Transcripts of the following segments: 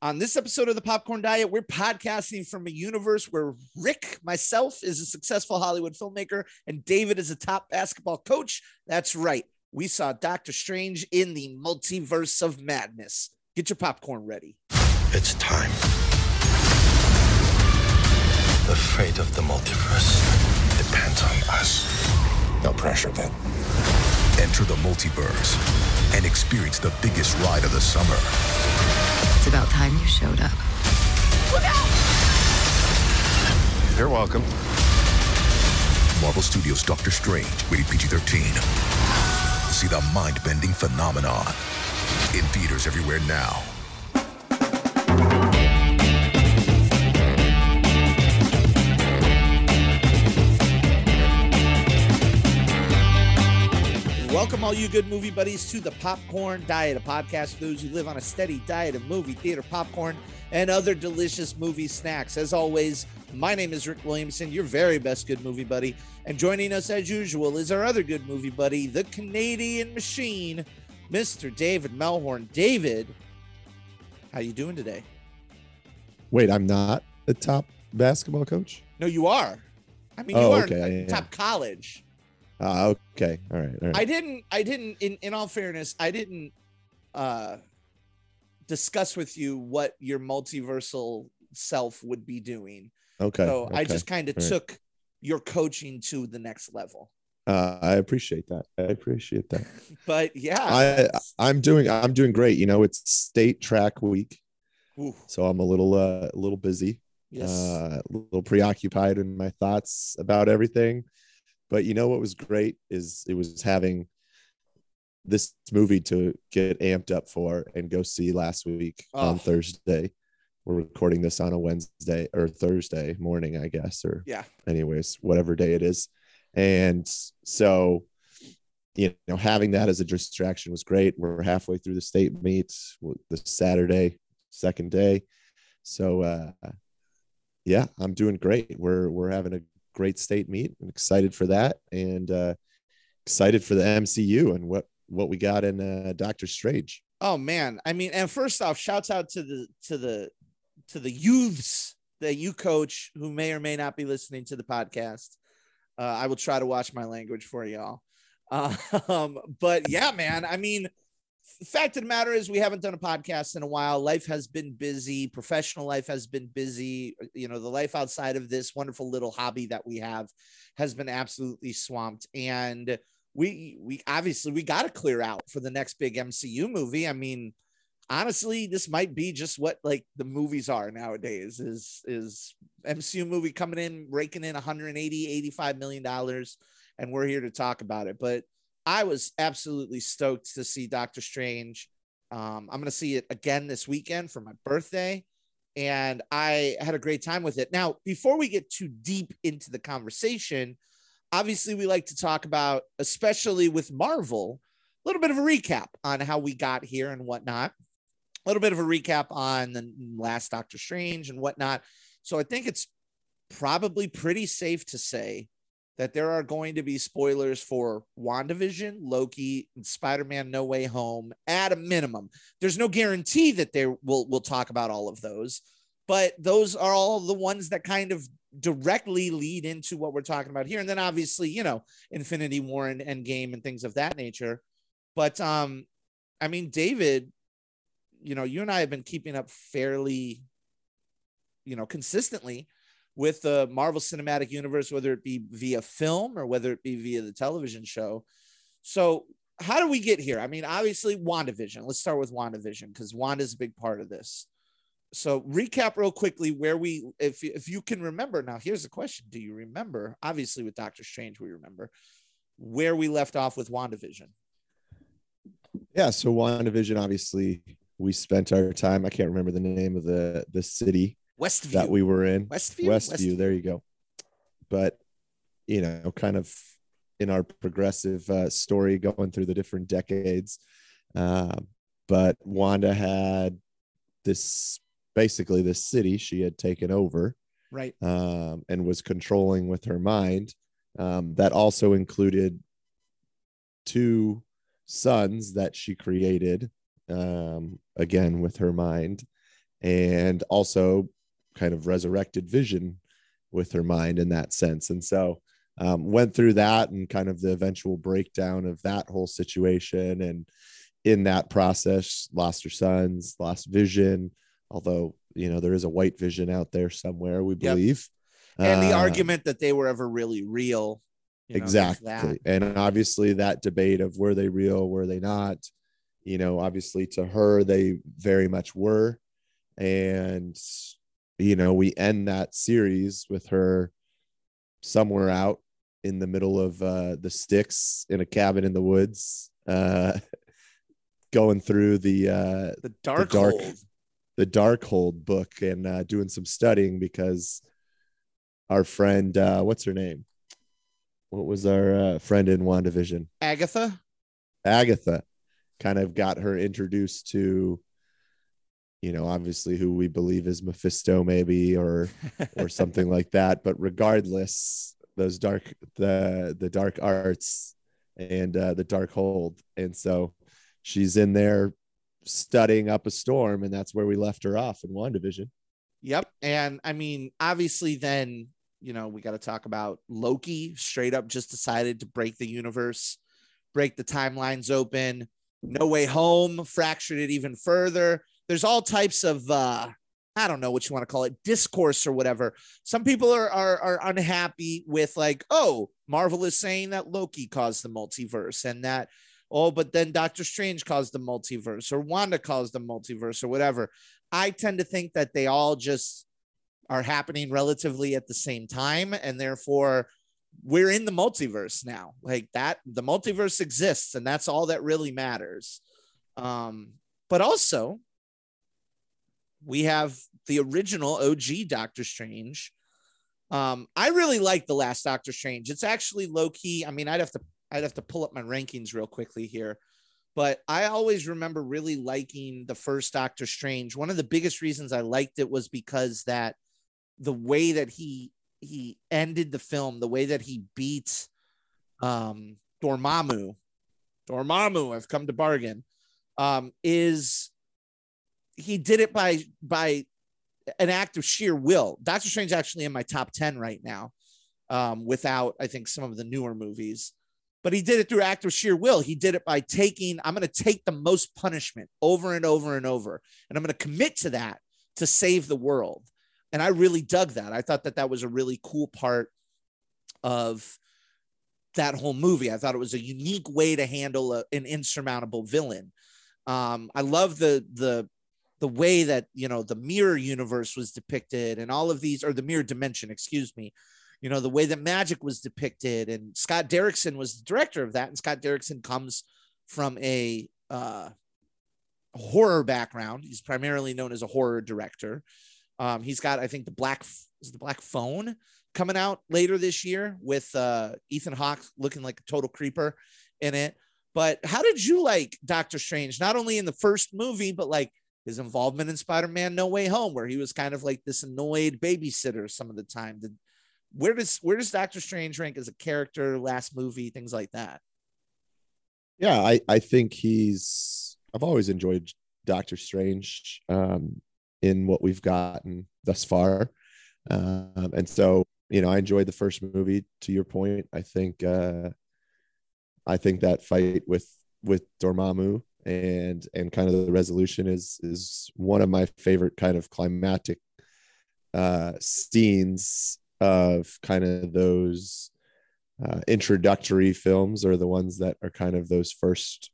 On this episode of The Popcorn Diet, we're podcasting from a universe where Rick, myself, is a successful Hollywood filmmaker and David is a top basketball coach. That's right. We saw Doctor Strange in the Multiverse of Madness. Get your popcorn ready. It's time. The fate of the multiverse depends on us. No pressure, Ben. Enter the multiverse and experience the biggest ride of the summer. It's about time you showed up. Look out! You're welcome. Marvel Studios' Doctor Strange, rated PG-13. See the mind-bending phenomenon in theaters everywhere now. Welcome, all you good movie buddies, to The Popcorn Diet, a podcast for those who live on a steady diet of movie, theater, popcorn, and other delicious movie snacks. As always, my name is Rick Williamson, your very best good movie buddy. And joining us, as usual, is our other good movie buddy, the Canadian machine, Mr. David Melhorn. David, how you doing today? Wait, I'm not the top basketball coach? No, you are. I mean, top college. Okay. All right. I didn't. In all fairness, I didn't discuss with you what your multiversal self would be doing. Okay. So I just kind of took your coaching to the next level. I appreciate that. But yeah, I'm doing great. You know, it's state track week, ooh, so I'm a little busy. Yes. A little preoccupied in my thoughts about everything. But you know what was great is it was having this movie to get amped up for and go see last week on Thursday. We're recording this on a Wednesday or Thursday morning, I guess, or anyways, whatever day it is. And so, you know, having that as a distraction was great. We're halfway through the state meet, the Saturday, second day. So, yeah, I'm doing great. We're having a great state meet. I'm excited for that and excited for the MCU and what we got in Doctor Strange. Oh man, I mean, and first off, shouts out to the youths that you coach who may or may not be listening to the podcast. I will try to watch my language for y'all. But yeah, man, I mean, fact of the matter is we haven't done a podcast in a while. Life has been busy. Professional life has been busy. You know, the life outside of this wonderful little hobby that we have has been absolutely swamped. And we obviously we got to clear out for the next big MCU movie. I mean, honestly, this might be just what like the movies are nowadays is MCU movie coming in, raking in $185 million. And we're here to talk about it. But I was absolutely stoked to see Doctor Strange. I'm going to see it again this weekend for my birthday. And I had a great time with it. Now, before we get too deep into the conversation, obviously we like to talk about, especially with Marvel, a little bit of a recap on how we got here and whatnot. A little bit of a recap on the last Doctor Strange and whatnot. So I think it's probably pretty safe to say that there are going to be spoilers for WandaVision, Loki, and Spider-Man No Way Home at a minimum. There's no guarantee that we'll talk about all of those, but those are all the ones that kind of directly lead into what we're talking about here. And then obviously, you know, Infinity War and Endgame and things of that nature. But, I mean, David, you know, you and I have been keeping up fairly, you know, consistently with the Marvel Cinematic Universe, whether it be via film or whether it be via the television show. So how do we get here? I mean, obviously WandaVision. Let's start with WandaVision because Wanda is a big part of this. So recap real quickly where we, if you can remember. Now, here's the question. Do you remember? Obviously with Doctor Strange, we remember where we left off with WandaVision. Yeah, so WandaVision, obviously, we spent our time. I can't remember the name of the city Westview that we were in. Westview. There you go. But, you know, kind of in our progressive story going through the different decades. But Wanda had this city she had taken over. Right. And was controlling with her mind. That also included two sons that she created, again, with her mind. and also kind of resurrected Vision with her mind in that sense. And so went through that and kind of the eventual breakdown of that whole situation. And in that process, lost her sons, lost Vision, although, you know, there is a white Vision out there somewhere, we believe. Yep. And the argument that they were ever really real. You know, exactly. And obviously that debate of were they real, were they not, you know, obviously to her, they very much were. And, you know, we end that series with her somewhere out in the middle of the sticks in a cabin in the woods, going through the Darkhold book and doing some studying, because our friend, what's her name? What was our friend in WandaVision? Agatha kind of got her introduced to, you know, obviously who we believe is Mephisto, maybe, or something like that. But regardless, those the dark arts and the Darkhold. And so she's in there studying up a storm, and that's where we left her off in WandaVision. Yep. And I mean, obviously then, you know, we got to talk about Loki straight up just decided to break the universe, break the timelines open. No Way Home fractured it even further. There's all types of, I don't know what you want to call it, discourse or whatever. Some people are unhappy with, like, oh, Marvel is saying that Loki caused the multiverse, and that, oh, but then Doctor Strange caused the multiverse, or Wanda caused the multiverse, or whatever. I tend to think that they all just are happening relatively at the same time, and therefore we're in the multiverse now. Like that, the multiverse exists, and that's all that really matters. But also, we have the original OG Doctor Strange. I really like the last Doctor Strange. It's actually low key. I mean, I'd have to pull up my rankings real quickly here, but I always remember really liking the first Doctor Strange. One of the biggest reasons I liked it was because that the way that he ended the film, the way that he beat Dormammu, I've come to bargain, is he did it by an act of sheer will. Doctor Strange actually in my top 10 right now, without, I think, some of the newer movies, but he did it through act of sheer will. He did it by I'm going to take the most punishment over and over and over, and I'm going to commit to that to save the world. And I really dug that. I thought that was a really cool part of that whole movie. I thought it was a unique way to handle an insurmountable villain. I love the way that, you know, the mirror universe was depicted, and all of these, or the mirror dimension, excuse me, you know, the way that magic was depicted, and Scott Derrickson was the director of that. And Scott Derrickson comes from a horror background. He's primarily known as a horror director. He's got, I think, the Black Phone coming out later this year with Ethan Hawke looking like a total creeper in it. But how did you like Doctor Strange, not only in the first movie, but like his involvement in Spider-Man No Way Home, where he was kind of like this annoyed babysitter some of the time? Where does Doctor Strange rank as a character, last movie, things like that? Yeah, I think I've always enjoyed Doctor Strange in what we've gotten thus far. And so, you know, I enjoyed the first movie, to your point. I think that fight with Dormammu and kind of the resolution is one of my favorite kind of climactic scenes of kind of those introductory films, or the ones that are kind of those first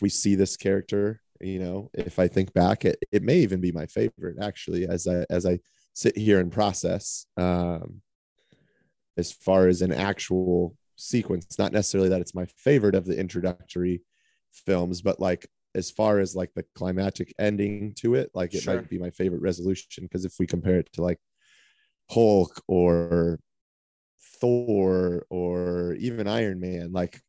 we see this character. You know, if I think back, it may even be my favorite, actually, as I sit here and process, as far as an actual sequence. Not necessarily that it's my favorite of the introductory films, but like as far as like the climactic ending to it, like it Sure. might be my favorite resolution, because if we compare it to like Hulk or Thor or even Iron Man, like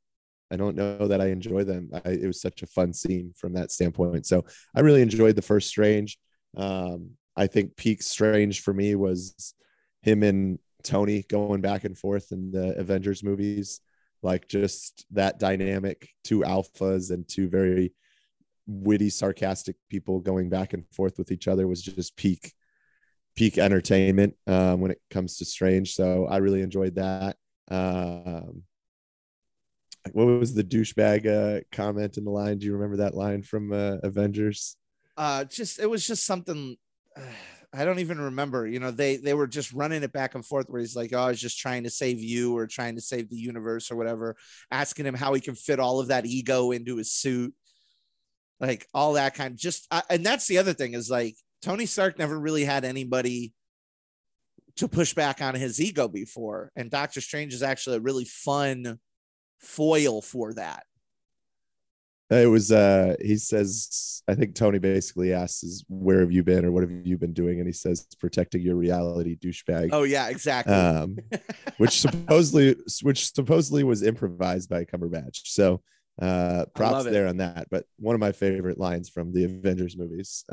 I don't know that I enjoy them. It was such a fun scene from that standpoint. So I really enjoyed the first Strange. I think peak Strange for me was him and Tony going back and forth in the Avengers movies, like just that dynamic, two alphas and two very witty, sarcastic people going back and forth with each other was just peak entertainment when it comes to Strange. So I really enjoyed that. What was the douchebag comment in the line? Do you remember that line from Avengers? It was just something. I don't even remember. You know, they were just running it back and forth where he's like, oh, I was just trying to save you or trying to save the universe or whatever, asking him how he can fit all of that ego into his suit. Like all that kind of and that's the other thing is like Tony Stark never really had anybody to push back on his ego before. And Doctor Strange is actually a really fun foil for that. It was he says, I think Tony basically asks is, where have you been or what have you been doing? And he says, protecting your reality, douchebag. Oh, yeah, exactly. Which supposedly was improvised by Cumberbatch. So props there on that. But one of my favorite lines from the Avengers movies.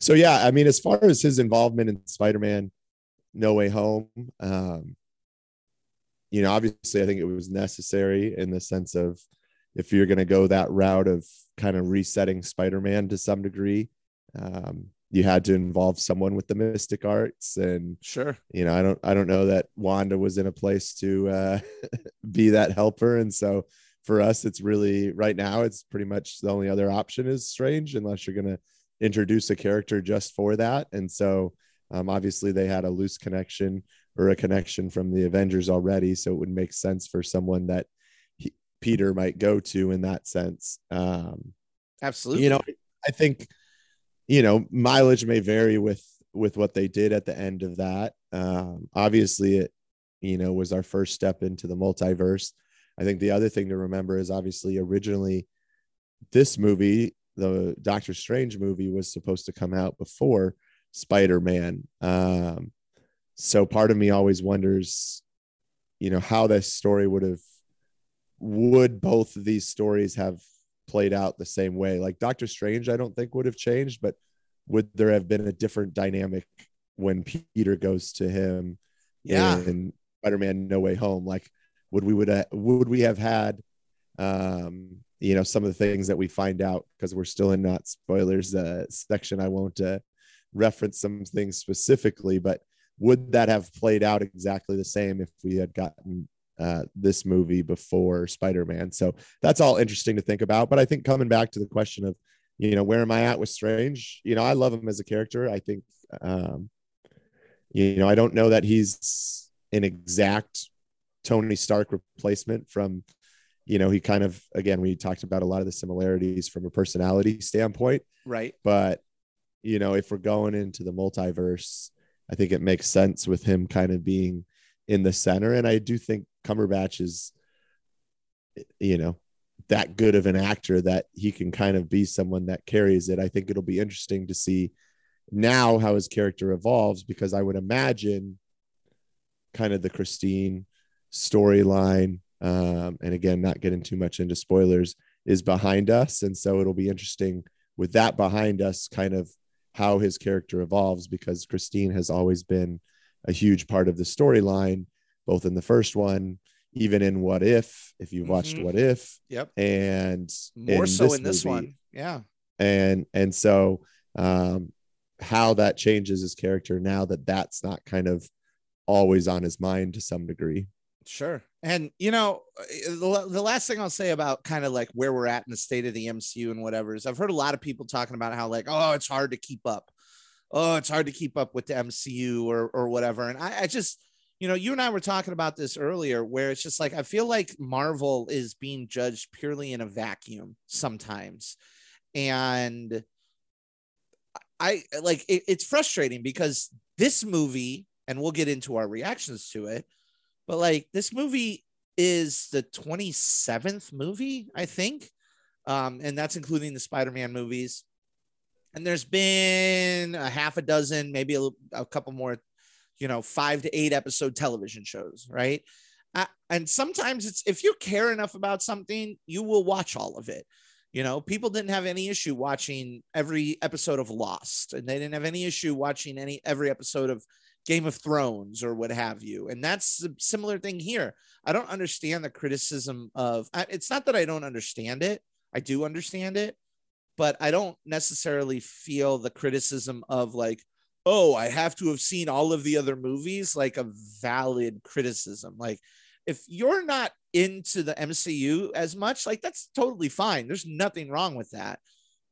So, yeah, I mean, as far as his involvement in Spider-Man No Way Home, you know, obviously, I think it was necessary in the sense of, if you're going to go that route of kind of resetting Spider-Man to some degree, you had to involve someone with the mystic arts. And sure, you know, I don't know that Wanda was in a place to be that helper. And so for us, it's really right now, it's pretty much the only other option is Strange, unless you're going to introduce a character just for that. And so obviously they had a loose connection or a connection from the Avengers already. So it would make sense for someone that Peter might go to in that sense. Absolutely. You know, I think, you know, mileage may vary with what they did at the end of that. Obviously it, you know, was our first step into the multiverse. I think the other thing to remember is obviously originally this movie, the Doctor Strange movie, was supposed to come out before Spider-Man. So part of me always wonders, you know, how this story would both of these stories have played out the same way? Like Doctor Strange, I don't think would have changed, but would there have been a different dynamic when Peter goes to him in Spider-Man No Way Home? Like would we have had, you know, some of the things that we find out, because we're still in not spoilers section. I won't reference some things specifically, but would that have played out exactly the same if we had gotten this movie before Spider-Man? So that's all interesting to think about. But I think coming back to the question of, you know, where am I at with Strange? You know, I love him as a character. I think, you know, I don't know that he's an exact Tony Stark replacement from, you know, he kind of, again, we talked about a lot of the similarities from a personality standpoint. Right. But, you know, if we're going into the multiverse, I think it makes sense with him kind of being in the center. And I do think Cumberbatch is, you know, that good of an actor that he can kind of be someone that carries it. I think it'll be interesting to see now how his character evolves, because I would imagine kind of the Christine storyline, and again, not getting too much into spoilers, is behind us. And so it'll be interesting with that behind us, kind of how his character evolves, because Christine has always been a huge part of the storyline, both in the first one, even in What if you've watched What If, and more so in this one. Yeah. And so how that changes his character now that that's not kind of always on his mind to some degree. Sure. And, you know, the last thing I'll say about kind of like where we're at in the state of the MCU and whatever is I've heard a lot of people talking about how like, oh, it's hard to keep up. Oh, it's hard to keep up with the MCU or whatever. And I just, you know, you and I were talking about this earlier, where it's just like, I feel like Marvel is being judged purely in a vacuum sometimes. And I like, it's frustrating because this movie, and we'll get into our reactions to it, but like this movie is the 27th movie, I think. And that's including the Spider-Man movies. And there's been a half a dozen, maybe a couple more, you know, 5 to 8 episode television shows, right? And sometimes it's, if you care enough about something, you will watch all of it. You know, people didn't have any issue watching every episode of Lost, and they didn't have any issue watching every episode of Game of Thrones or what have you. And that's a similar thing here. I don't understand the criticism of, it's not that I don't understand it. I do understand it. but I don't necessarily feel the criticism of like, oh, I have to have seen all of the other movies, like a valid criticism. Like, if you're not into the MCU as much, like that's totally fine. There's nothing wrong with that.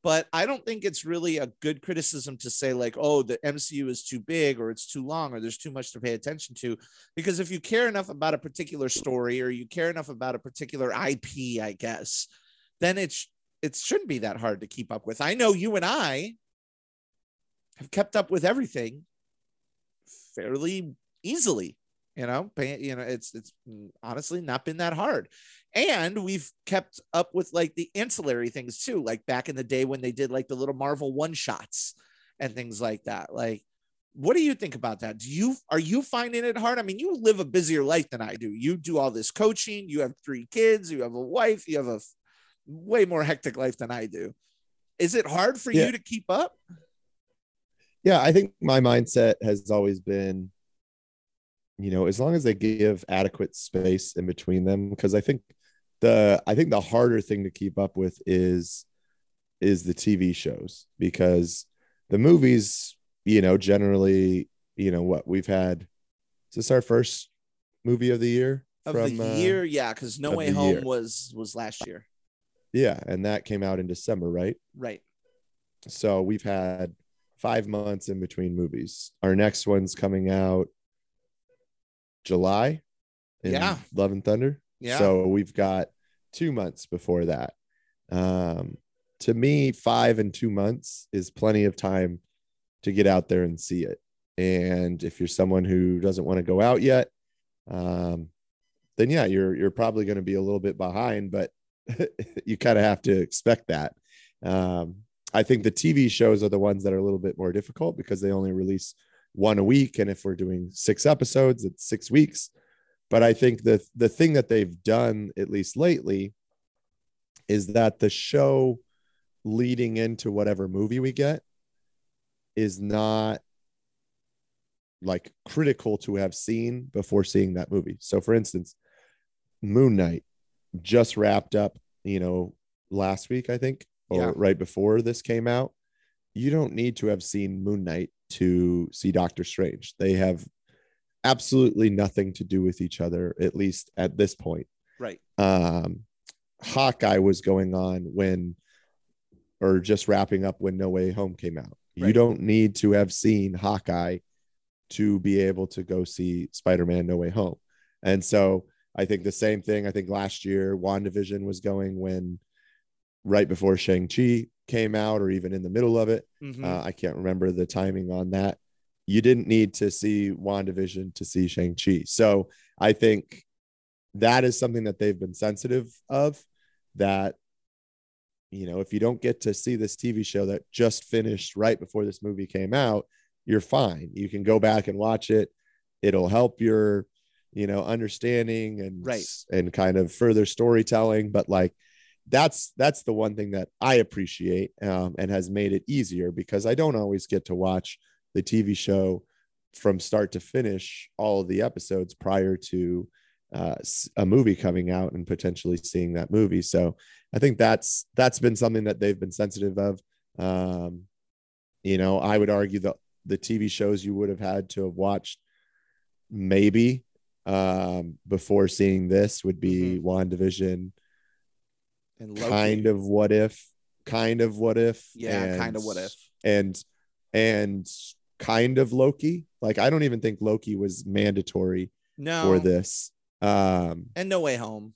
But I don't think it's really a good criticism to say like, oh, the MCU is too big or it's too long or there's too much to pay attention to, because if you care enough about a particular story or you care enough about a particular IP, I guess, then it shouldn't be that hard to keep up with. I know you and I have kept up with everything fairly easily. It's honestly not been that hard. And we've kept up with like the ancillary things too, like back in the day when they did like the little Marvel one-shots and things like that. Like, what do you think about that? Are you finding it hard? I mean, you live a busier life than I do. You do all this coaching, you have 3 kids, you have a wife, you have a way more hectic life than I do. Is it hard for you to keep up? Yeah, I think my mindset has always been, as long as they give adequate space in between them, because I think the harder thing to keep up with is the TV shows, because the movies, generally, what we've had. Is this our first movie of the year? Yeah, because No Way Home was last year. Yeah, and that came out in December, right? Right. So we've had 5 months in between movies. Our next one's coming out July in Love and Thunder. Yeah. So we've got 2 months before that. To me, 5 and 2 months is plenty of time to get out there and see it. And if you're someone who doesn't want to go out yet, then you're probably going to be a little bit behind, but you kind of have to expect that. I think the TV shows are the ones that are a little bit more difficult because they only release one a week. And if we're doing 6 episodes, it's 6 weeks. But I think the thing that they've done, at least lately, is that the show leading into whatever movie we get is not like critical to have seen before seeing that movie. So for instance, Moon Knight just wrapped up, last week, I think, or right before this came out. You don't need to have seen Moon Knight to see Doctor Strange. They have absolutely nothing to do with each other, at least at this point. Right. Hawkeye was going on just wrapping up when No Way Home came out. Right. You don't need to have seen Hawkeye to be able to go see Spider-Man No Way Home. And so I think the same thing. I think last year WandaVision was going right before Shang-Chi came out, or even in the middle of it. Mm-hmm. I can't remember the timing on that. You didn't need to see WandaVision to see Shang-Chi. So I think that is something that they've been sensitive of, that, if you don't get to see this TV show that just finished right before this movie came out, you're fine. You can go back and watch it. It'll help your, understanding and, and kind of further storytelling. But like, that's the one thing that I appreciate and has made it easier, because I don't always get to watch the TV show from start to finish, all of the episodes prior to a movie coming out and potentially seeing that movie. So I think that's been something that they've been sensitive of. I would argue that the TV shows you would have had to have watched maybe before seeing this would be WandaVision, and Loki. Kind of What If and kind of Loki. Like, I don't even think Loki was mandatory for this. And No Way Home.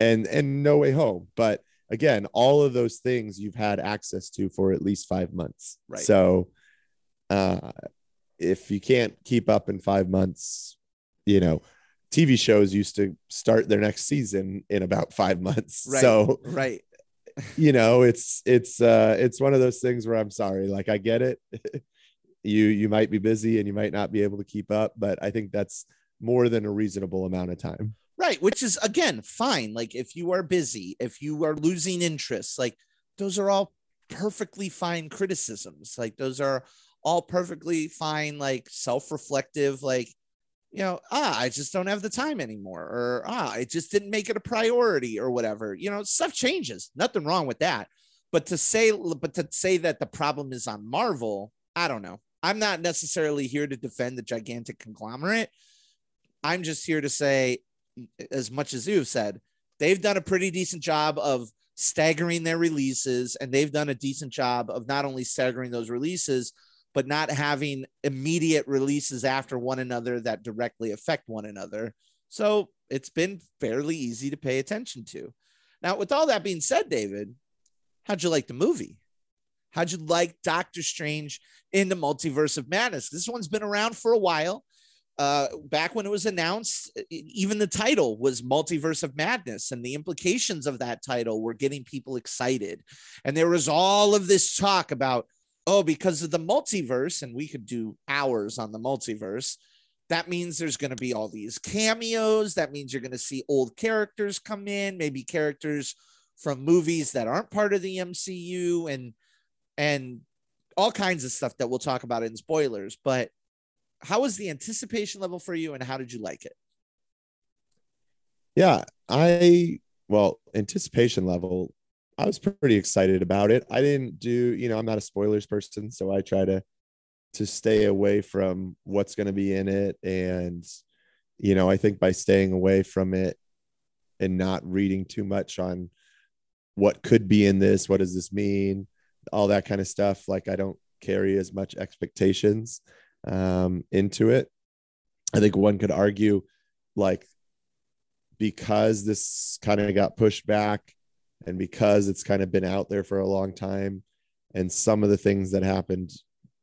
And No Way Home. But again, all of those things you've had access to for at least 5 months. Right. So if you can't keep up in 5 months, TV shows used to start their next season in about 5 months. Right, so, it's one of those things where I'm sorry, like, I get it. You might be busy and you might not be able to keep up, but I think that's more than a reasonable amount of time. Right. Which is, again, fine. Like, if you are busy, if you are losing interest, like, those are all perfectly fine criticisms. Like, those are all perfectly fine, like, self-reflective, like, I just don't have the time anymore, or I just didn't make it a priority, or whatever. Stuff changes. Nothing wrong with that. But to say that the problem is on Marvel, I don't know. I'm not necessarily here to defend the gigantic conglomerate. I'm just here to say, as much as you've said, they've done a pretty decent job of staggering their releases, and they've done a decent job of not only staggering those releases, but not having immediate releases after one another that directly affect one another. So it's been fairly easy to pay attention to. Now, with all that being said, David, how'd you like the movie? How'd you like Doctor Strange in the Multiverse of Madness? This one's been around for a while. Back when it was announced, even the title was Multiverse of Madness, and the implications of that title were getting people excited. And there was all of this talk about, oh, because of the multiverse, and we could do hours on the multiverse, that means there's going to be all these cameos. That means you're going to see old characters come in, maybe characters from movies that aren't part of the MCU, and all kinds of stuff that we'll talk about in spoilers. But how was the anticipation level for you, and how did you like it? Yeah, anticipation level, I was pretty excited about it. I didn't I'm not a spoilers person, so I try to stay away from what's going to be in it. And, I think by staying away from it and not reading too much on what could be in this, what does this mean, all that kind of stuff, like I don't carry as much expectations into it. I think one could argue, like, because this kind of got pushed back, and because it's kind of been out there for a long time, and some of the things that happened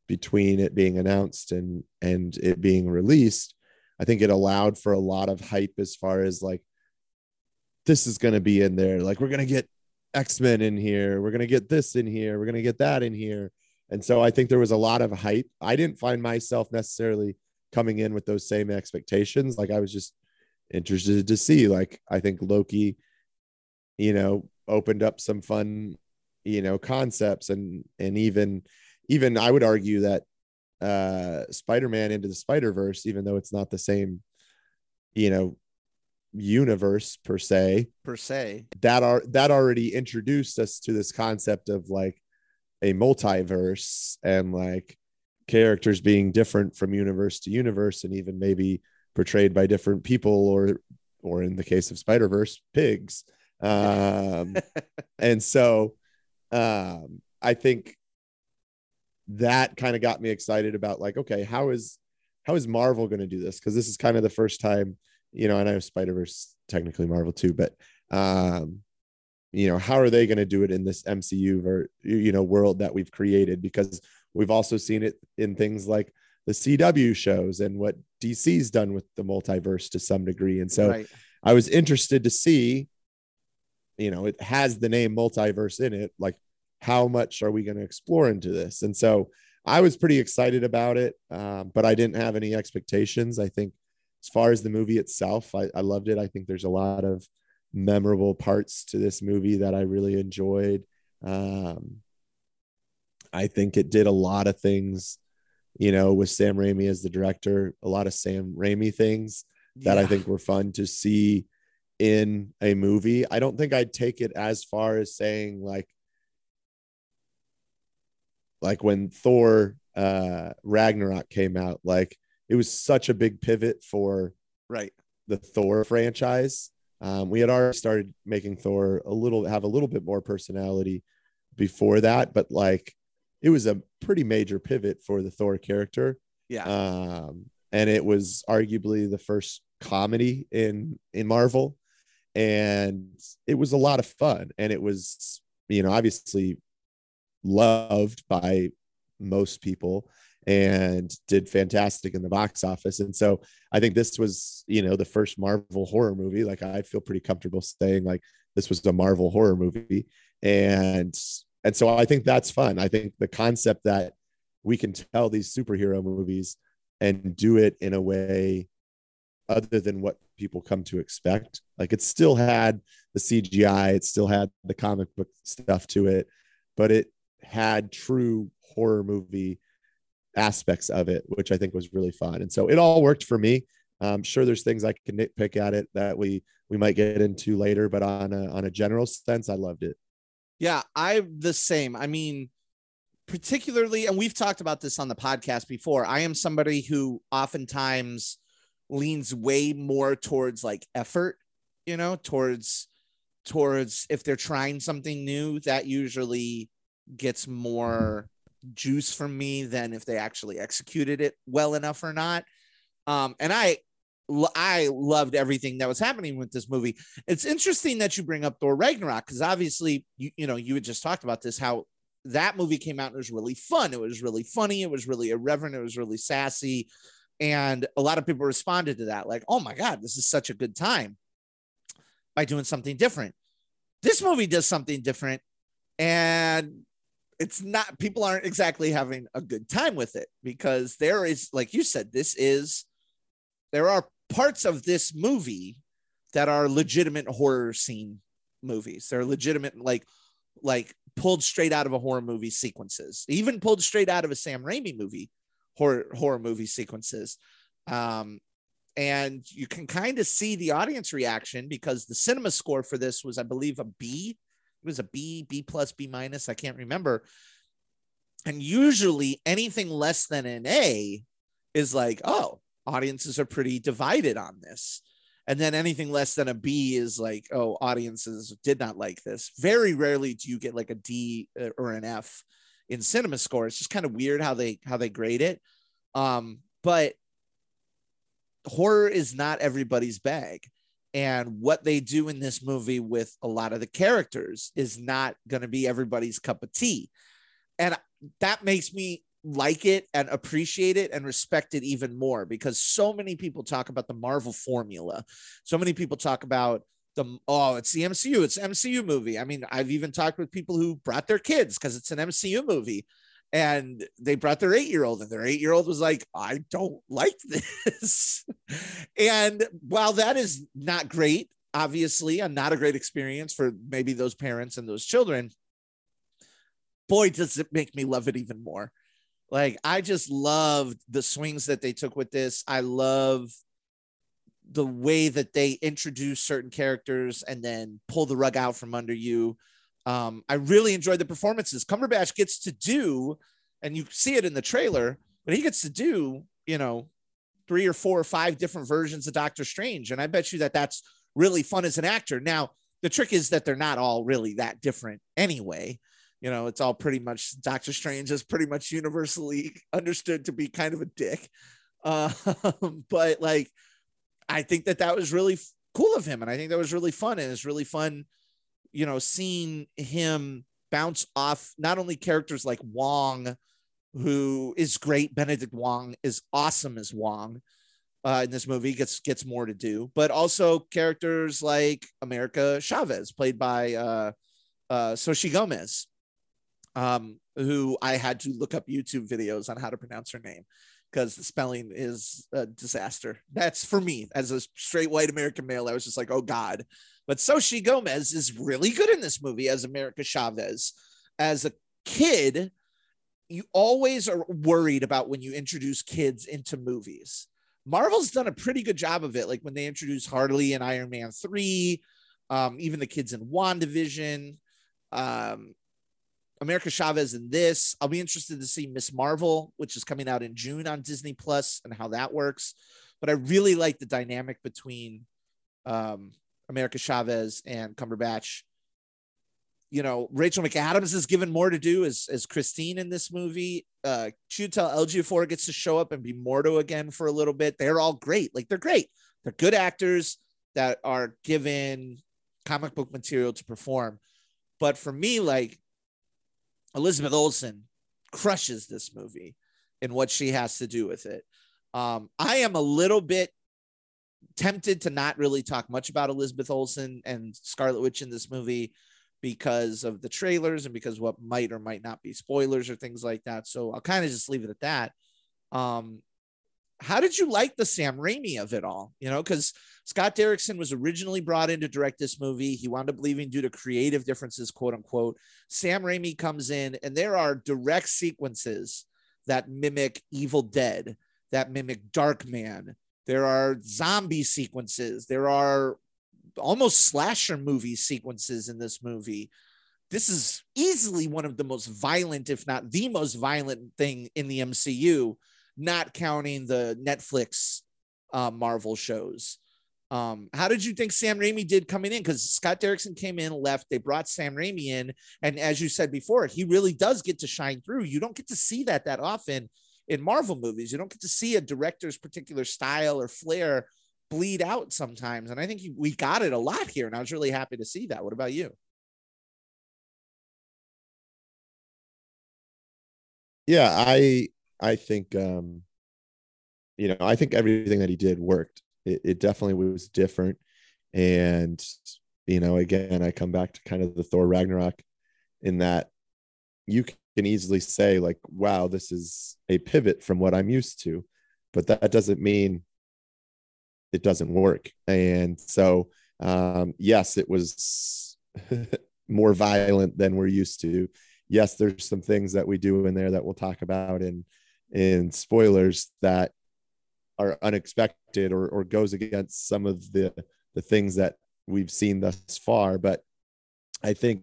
between it being announced and it being released, I think it allowed for a lot of hype as far as like, this is going to be in there. Like, we're going to get X-Men in here. We're going to get this in here. We're going to get that in here. And so I think there was a lot of hype. I didn't find myself necessarily coming in with those same expectations. Like, I was just interested to see, like, I think Loki, opened up some fun, concepts, and even I would argue that Spider-Man Into the Spider-Verse, even though it's not the same, universe per se, that already introduced us to this concept of like a multiverse, and like characters being different from universe to universe, and even maybe portrayed by different people, or in the case of Spider-Verse, pigs. And so I think that kind of got me excited about, like, okay, how is Marvel going to do this? Because this is kind of the first time, and I know Spider-Verse technically Marvel too, but how are they going to do it in this MCU world that we've created? Because we've also seen it in things like the CW shows and what DC's done with the multiverse to some degree. And so right. I was interested to see, it has the name multiverse in it. Like, how much are we going to explore into this? And so I was pretty excited about it, but I didn't have any expectations. I think as far as the movie itself, I loved it. I think there's a lot of memorable parts to this movie that I really enjoyed. I think it did a lot of things, with Sam Raimi as the director, a lot of Sam Raimi things that I think were fun to see in a movie. I don't think I'd take it as far as saying like when Thor Ragnarok came out, like it was such a big pivot for the Thor franchise. We had already started making Thor have a little bit more personality before that, but like it was a pretty major pivot for the Thor character. And it was arguably the first comedy in Marvel. And it was a lot of fun, and it was, obviously loved by most people and did fantastic in the box office. And so I think this was, the first Marvel horror movie. Like, I feel pretty comfortable saying like this was a Marvel horror movie. And so I think that's fun. I think the concept that we can tell these superhero movies and do it in a way other than what people come to expect. Like, it still had the CGI, it still had the comic book stuff to it, but it had true horror movie aspects of it, which I think was really fun. And so it all worked for me. I'm sure there's things I can nitpick at it that we might get into later, but on a general sense, I loved it. Yeah, I'm the same. I mean, particularly, and we've talked about this on the podcast before, I am somebody who oftentimes leans way more towards like effort, you know, towards if they're trying something new, that usually gets more juice from me than if they actually executed it well enough or not. And I loved everything that was happening with this movie. It's interesting that you bring up Thor Ragnarok, because obviously, you had just talked about this, how that movie came out and it was really fun. It was really funny. It was really irreverent. It was really sassy. And a lot of people responded to that like, oh my God, this is such a good time, by doing something different. This movie does something different, and it's not, people aren't exactly having a good time with it, because there is, like you said, there are parts of this movie that are legitimate horror scene movies. They're legitimate, like pulled straight out of a horror movie sequences, even pulled straight out of a Sam Raimi movie, horror movie sequences. And you can kind of see the audience reaction, because the cinema score for this was, I believe, a B. It was a B, B plus, B minus. I can't remember. And usually anything less than an A is like, oh, audiences are pretty divided on this. And then anything less than a B is like, oh, audiences did not like this. Very rarely do you get like a D or an F in cinema score. It's just kind of weird how they grade it. But horror is not everybody's bag, and what they do in this movie with a lot of the characters is not going to be everybody's cup of tea. And that makes me like it and appreciate it and respect it even more, because so many people talk about the Marvel formula. So many people talk about it's the MCU, it's an MCU movie. I mean, I've even talked with people who brought their kids because it's an MCU movie, and they brought their 8-year-old, and their 8-year-old was like, I don't like this. And while that is not great, obviously, and not a great experience for maybe those parents and those children, boy, does it make me love it even more. Like, I just loved the swings that they took with this. I love the way that they introduce certain characters and then pull the rug out from under you. I really enjoyed the performances. Cumberbatch gets to do, and you see it in the trailer, but he gets to do, 3 or 4 or 5 different versions of Doctor Strange. And I bet you that that's really fun as an actor. Now, the trick is that they're not all really that different anyway. It's all pretty much, Doctor Strange is pretty much universally understood to be kind of a dick. But like, I think that was really cool of him. And I think that was really fun. And it's really fun, seeing him bounce off not only characters like Wong, who is great. Benedict Wong is awesome as Wong in this movie, gets more to do, but also characters like America Chavez, played by Xochitl Gomez, who I had to look up YouTube videos on how to pronounce her name, because the spelling is a disaster. That's, for me, as a straight white American male, I was just like, oh God. But Xochitl Gomez is really good in this movie as America Chavez. As a kid, you always are worried about when you introduce kids into movies. Marvel's done a pretty good job of it. Like when they introduced Harley in Iron Man 3, even the kids in WandaVision, America Chavez in this. I'll be interested to see Miss Marvel, which is coming out in June on Disney Plus, and how that works. But I really like the dynamic between America Chavez and Cumberbatch. Rachel McAdams is given more to do as Christine in this movie. Chiwetel Ejiofor gets to show up and be Mordo again for a little bit. They're all great. Like, they're great. They're good actors that are given comic book material to perform. But for me, like, Elizabeth Olsen crushes this movie in what she has to do with it. I am a little bit tempted to not really talk much about Elizabeth Olsen and Scarlet Witch in this movie because of the trailers and because what might or might not be spoilers or things like that. So I'll kind of just leave it at that. How did you like the Sam Raimi of it all? Because Scott Derrickson was originally brought in to direct this movie. He wound up leaving due to creative differences, quote unquote. Sam Raimi comes in, and there are direct sequences that mimic Evil Dead, that mimic Darkman. There are zombie sequences. There are almost slasher movie sequences in this movie. this is easily one of the most violent, if not the most violent thing in the MCU, not counting the Netflix Marvel shows. How did you think Sam Raimi did coming in? Because Scott Derrickson came in, left, they brought Sam Raimi in. And as you said before, he really does get to shine through. You don't get to see that often in Marvel movies. You don't get to see a director's particular style or flair bleed out sometimes. And I think we got it a lot here. And I was really happy to see that. What about you? Yeah, I think, I think everything that he did worked. It definitely was different. And, again, I come back to kind of the Thor Ragnarok in that you can easily say like, wow, this is a pivot from what I'm used to, but that doesn't mean it doesn't work. And so, yes, it was more violent than we're used to. Yes, there's some things that we do in there that we'll talk about in spoilers that are unexpected or goes against some of the things that we've seen thus far. But I think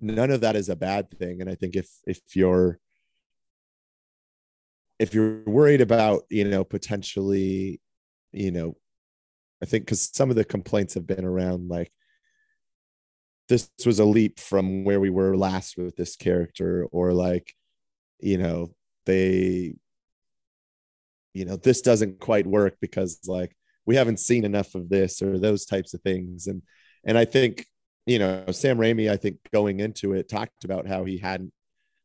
none of that is a bad thing. And I think if you're worried about, potentially, I think because some of the complaints have been around, like, this was a leap from where we were last with this character, or like, this doesn't quite work because like we haven't seen enough of this or those types of things. And I think, Sam Raimi, I think going into it, talked about how he hadn't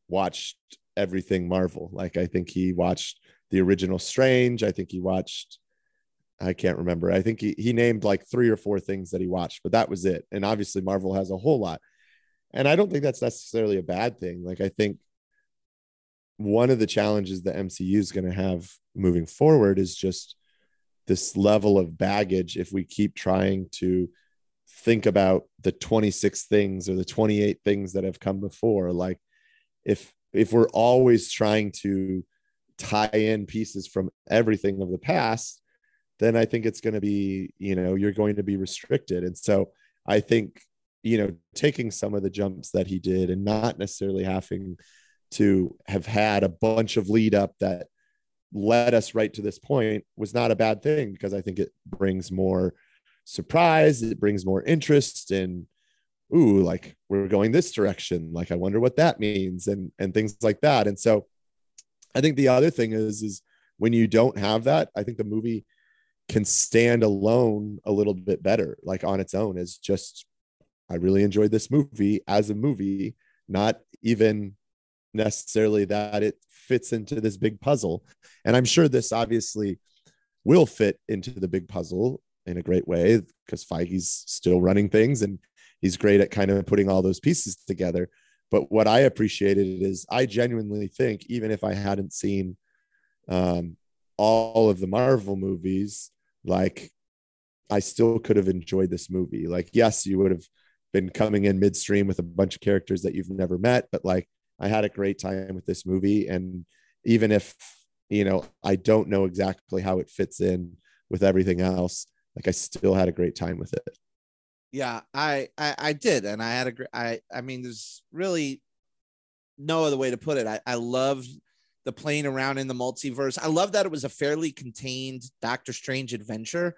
watched everything Marvel. Like, I think he watched the original Strange. I think he watched, I can't remember. I think he named like 3 or 4 things that he watched, but that was it. And obviously Marvel has a whole lot. And I don't think that's necessarily a bad thing. Like, I think one of the challenges the MCU is going to have moving forward is just this level of baggage. If we keep trying to think about the 26 things or the 28 things that have come before, like if we're always trying to tie in pieces from everything of the past, then I think it's going to be, you're going to be restricted. And so I think, taking some of the jumps that he did and not necessarily having to have had a bunch of lead up that led us right to this point was not a bad thing, because I think it brings more surprise. It brings more interest in, ooh, like we're going this direction. Like, I wonder what that means and things like that. And so I think the other thing is when you don't have that, I think the movie can stand alone a little bit better, like on its own. It's just, I really enjoyed this movie as a movie, not even necessarily that it fits into this big puzzle. And I'm sure this obviously will fit into the big puzzle in a great way, because Feige's still running things and he's great at kind of putting all those pieces together. But what I appreciated is I genuinely think, even if I hadn't seen all of the Marvel movies, like, I still could have enjoyed this movie. Like, yes, you would have been coming in midstream with a bunch of characters that you've never met, but like, I had a great time with this movie. And even if, I don't know exactly how it fits in with everything else, like, I still had a great time with it. Yeah, I did. And I had I mean, there's really no other way to put it. I loved the playing around in the multiverse. I love that it was a fairly contained Doctor Strange adventure.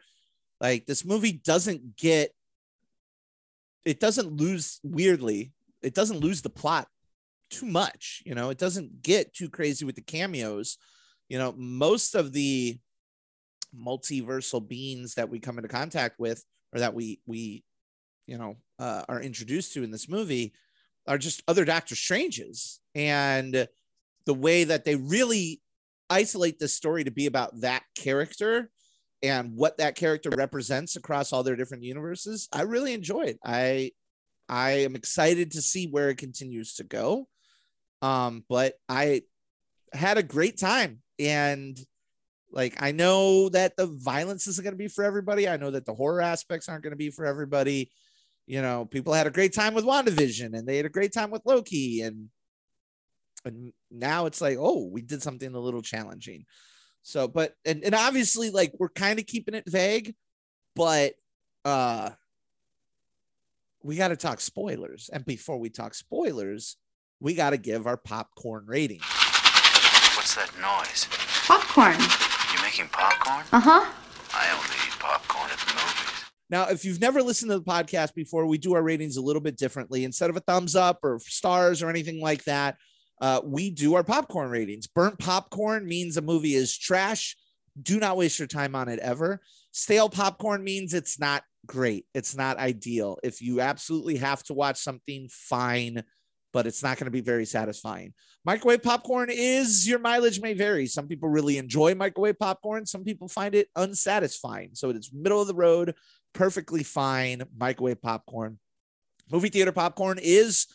Like, this movie it doesn't lose the plot too much. It doesn't get too crazy with the cameos. Most of the multiversal beings that we come into contact with, or that we are introduced to in this movie, are just other Doctor Stranges. And the way that they really isolate this story to be about that character and what that character represents across all their different universes, I really enjoy it. I am excited to see where it continues to go. But I had a great time. And like, I know that the violence isn't going to be for everybody. I know that the horror aspects aren't going to be for everybody. People had a great time with WandaVision, and they had a great time with Loki, and now it's like, oh, we did something a little challenging. So, but, and obviously, like, we're kind of keeping it vague, but we got to talk spoilers. And before we talk spoilers, we got to give our popcorn rating. What's that noise? Popcorn. You making popcorn? Uh-huh. I only eat popcorn at the movies. Now, if you've never listened to the podcast before, we do our ratings a little bit differently. Instead of a thumbs up or stars or anything like that, we do our popcorn ratings. Burnt popcorn means a movie is trash. Do not waste your time on it ever. Stale popcorn means it's not great. It's not ideal. If you absolutely have to watch something, fine, but it's not going to be very satisfying. Microwave popcorn is your mileage may vary. Some people really enjoy microwave popcorn. Some people find it unsatisfying. So it's middle of the road, perfectly fine microwave popcorn. Movie theater popcorn is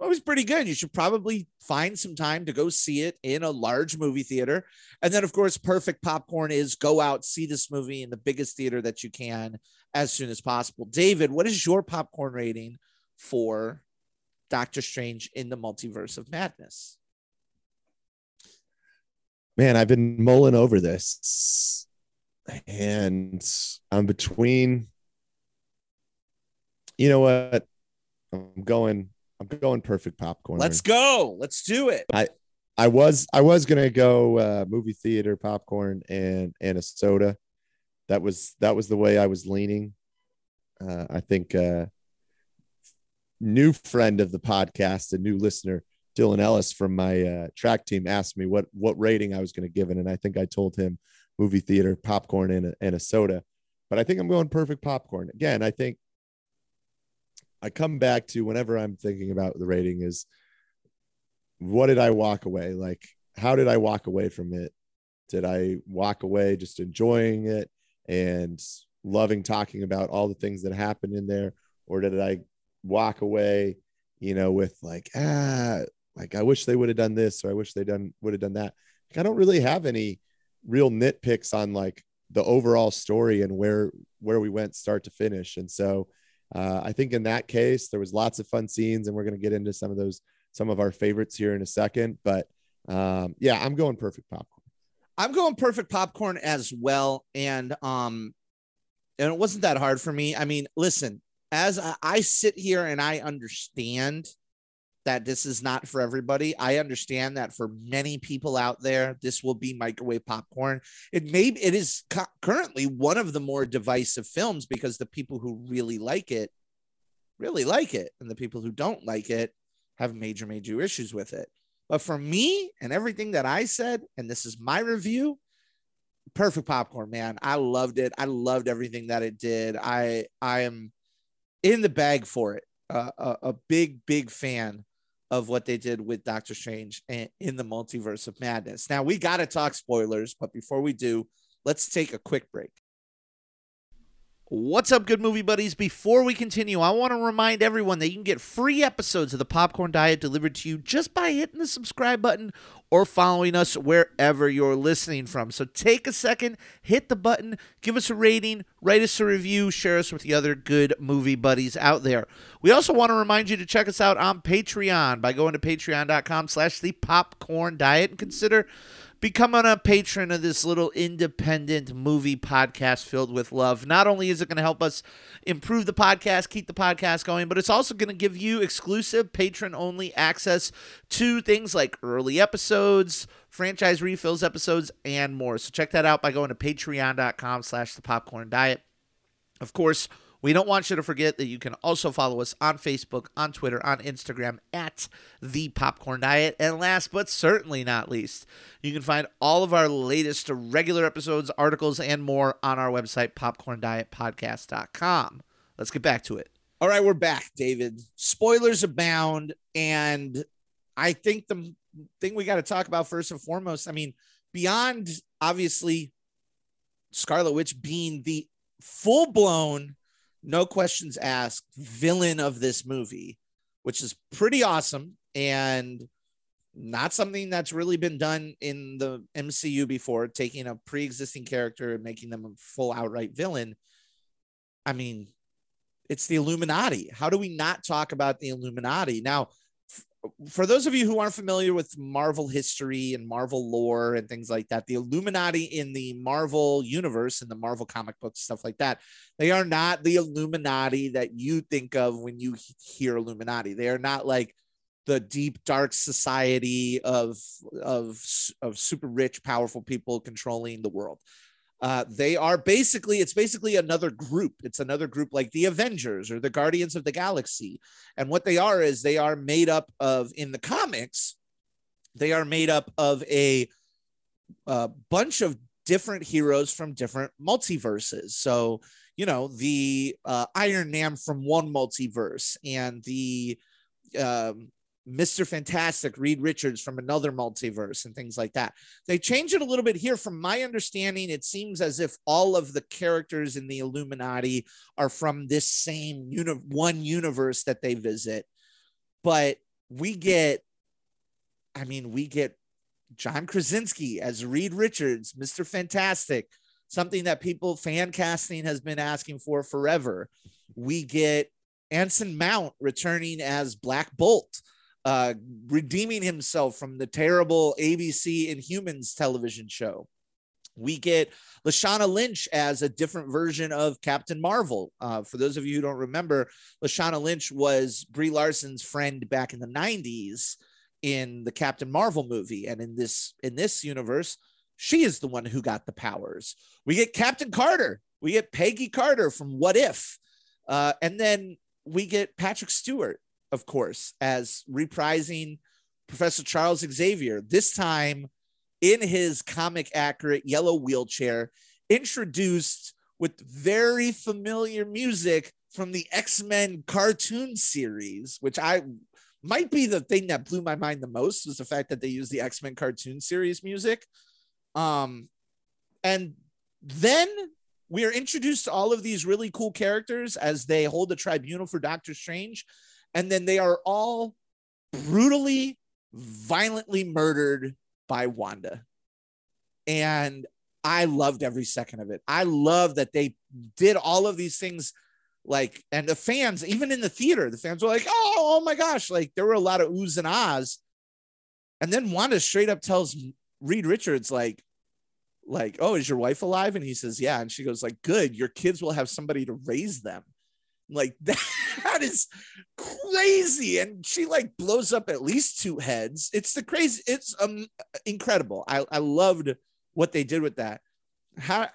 always pretty good. You should probably find some time to go see it in a large movie theater. And then, of course, perfect popcorn is go out, see this movie in the biggest theater that you can as soon as possible. David, what is your popcorn rating for Doctor Strange in the Multiverse of Madness? Man, I've been mulling over this, and I'm between, you know what, I'm going perfect popcorn. Let's go. Let's do it. I was going to go movie theater popcorn and a soda. That was the way I was leaning. I think new friend of the podcast, a new listener, Dylan Ellis from my track team, asked me what rating I was going to give it. And I think I told him movie theater popcorn and a soda, but I think I'm going perfect popcorn. Again, I think I come back to whenever I'm thinking about the rating is what did I walk away? Like, how did I walk away from it? Did I walk away just enjoying it and loving talking about all the things that happened in there? Or did I walk away, you know, with like, I wish they would have done this, or I wish they would have done that. Like, I don't really have any real nitpicks on like the overall story and where we went start to finish. And so, I think in that case, there was lots of fun scenes, and we're going to get into some of our favorites here in a second. But yeah, I'm going perfect popcorn. I'm going perfect popcorn as well. And it wasn't that hard for me. I mean, listen, as I sit here and I understand that this is not for everybody. I understand that for many people out there, this will be microwave popcorn. It is currently one of the more divisive films because the people who really like it, and the people who don't like it have major issues with it. But for me and everything that I said, and this is my review, perfect popcorn, man. I loved it. I loved everything that it did. I am in the bag for it. A big fan of what they did with Doctor Strange and in the Multiverse of Madness. Now, we got to talk spoilers, but before we do, let's take a quick break. What's up, good movie buddies? Before we continue, I want to remind everyone that you can get free episodes of the Popcorn Diet delivered to you just by hitting the subscribe button or following us wherever you're listening from. So take a second, hit the button, give us a rating, write us a review, share us with the other good movie buddies out there. We also want to remind you to check us out on Patreon by going to patreon.com/thepopcorndiet and consider becoming a patron of this little independent movie podcast filled with love. Not only is it going to help us improve the podcast, keep the podcast going, but it's also going to give you exclusive patron-only access to things like early episodes, franchise refills episodes, and more. So check that out by going to patreon.com/thepopcorndiet. Of course, we don't want you to forget that you can also follow us on Facebook, on Twitter, on Instagram, at The Popcorn Diet. And last but certainly not least, you can find all of our latest regular episodes, articles, and more on our website, popcorndietpodcast.com. Let's get back to it. All right, we're back, David. Spoilers abound, and I think the thing we got to talk about first and foremost, I mean, beyond, obviously, Scarlet Witch being the full-blown, no questions asked villain of this movie, which is pretty awesome and not something that's really been done in the MCU before, taking a pre-existing character and making them a full outright villain. I mean, it's the Illuminati. How do we not talk about the Illuminati? Now, for those of you who aren't familiar with Marvel history and Marvel lore and things like that, the Illuminati in the Marvel universe and the Marvel comic books, stuff like that, they are not the Illuminati that you think of when you hear Illuminati. They are not like the deep, dark society of super rich, powerful people controlling the world. They are basically, it's basically another group. It's another group like the Avengers or the Guardians of the Galaxy. And what they are is they are made up of, in the comics, they are made up of a bunch of different heroes from different multiverses. So, you know, the Iron Man from one multiverse and the Mr. Fantastic, Reed Richards from another multiverse and things like that. They change it a little bit here. From my understanding, it seems as if all of the characters in the Illuminati are from this same one universe that they visit. But we get, I mean, we get John Krasinski as Reed Richards, Mr. Fantastic, something that people, fan casting has been asking for forever. We get Anson Mount returning as Black Bolt, redeeming himself from the terrible ABC Inhumans television show. We get Lashana Lynch as a different version of Captain Marvel. For those of you who don't remember, Lashana Lynch was Brie Larson's friend back in the 90s in the Captain Marvel movie. And in this universe, she is the one who got the powers. We get Captain Carter. We get Peggy Carter from What If? And then we get Patrick Stewart, of course, as reprising Professor Charles Xavier, this time in his comic accurate yellow wheelchair, introduced with very familiar music from the X-Men cartoon series, which I might be the thing that blew my mind the most, was the fact that they used the X-Men cartoon series music. And then we are introduced to all of these really cool characters as they hold a tribunal for Doctor Strange. And then they are all brutally, violently murdered by Wanda. And I loved every second of it. I love that they did all of these things, like, and the fans, even in the theater, the fans were like, oh my gosh, like there were a lot of oohs and ahs. And then Wanda straight up tells Reed Richards, like, oh, is your wife alive? And he says, yeah. And she goes, like, good, your kids will have somebody to raise them. Like, that is crazy. And she like blows up at least 2 heads. It's the crazy, it's incredible. I loved what they did with that. How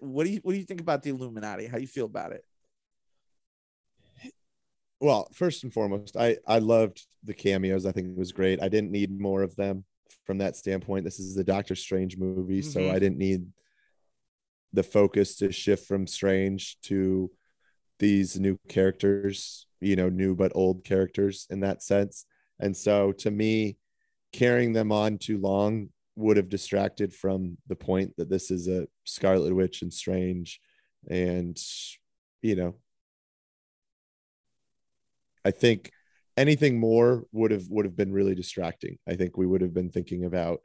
what do you think about the Illuminati? How do you feel about it? Well, first and foremost, I loved the cameos. I think it was great. I didn't need more of them from that standpoint. This is the Doctor Strange movie, mm-hmm. So I didn't need the focus to shift from Strange to these new characters, you know, new but old characters in that sense. And so to me, carrying them on too long would have distracted from the point that this is a Scarlet Witch and Strange. And, you know, I think anything more would have been really distracting. I think we would have been thinking about,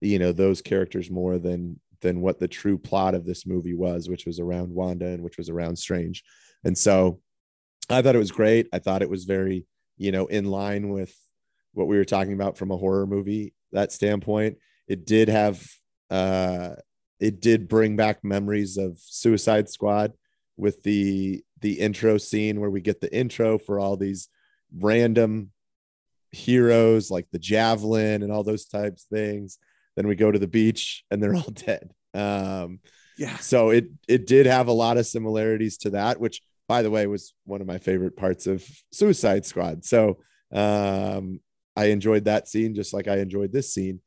you know, those characters more than what the true plot of this movie was, which was around Wanda and which was around Strange. And so I thought it was great. I thought it was very, you know, in line with what we were talking about from a horror movie, that standpoint. It did have, it did bring back memories of Suicide Squad with the intro scene where we get the intro for all these random heroes, like the Javelin and all those types of things. Then we go to the beach and they're all dead. Yeah. So it did have a lot of similarities to that, which, by the way, was one of my favorite parts of Suicide Squad. So I enjoyed that scene just like I enjoyed this scene.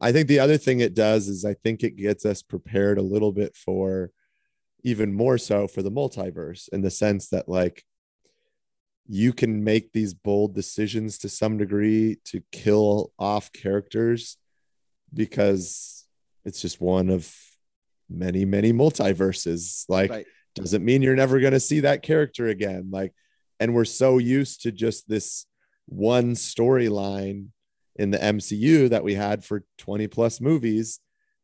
I think the other thing it does is I think it gets us prepared a little bit for, even more so, for the multiverse, in the sense that, like, you can make these bold decisions to some degree to kill off characters, because it's just one of many, many multiverses. Like, right. Doesn't mean you're never going to see that character again. Like, and we're so used to just this one storyline in the MCU that we had for 20 plus movies,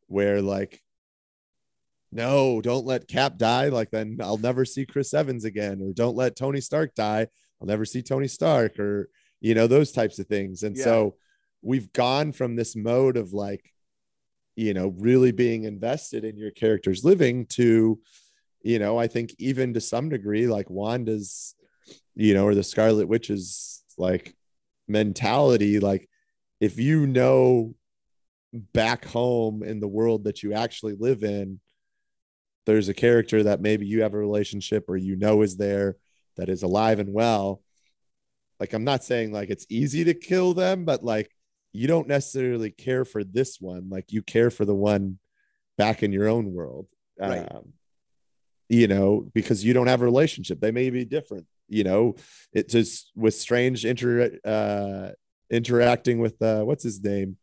where, like, no, don't let Cap die. Like, then I'll never see Chris Evans again, or don't let Tony Stark die. I'll never see Tony Stark, or, you know, those types of things. And so we've gone from this mode of like, you know, really being invested in your character's living to, you know, I think even to some degree, like Wanda's, you know, or the Scarlet Witch's like mentality, like if you know back home in the world that you actually live in, there's a character that maybe you have a relationship or, you know, is there, that is alive and well. Like, I'm not saying like it's easy to kill them, but like you don't necessarily care for this one. Like you care for the one back in your own world, right. You know, because you don't have a relationship. They may be different, you know, it's just with Strange interacting with what's his name,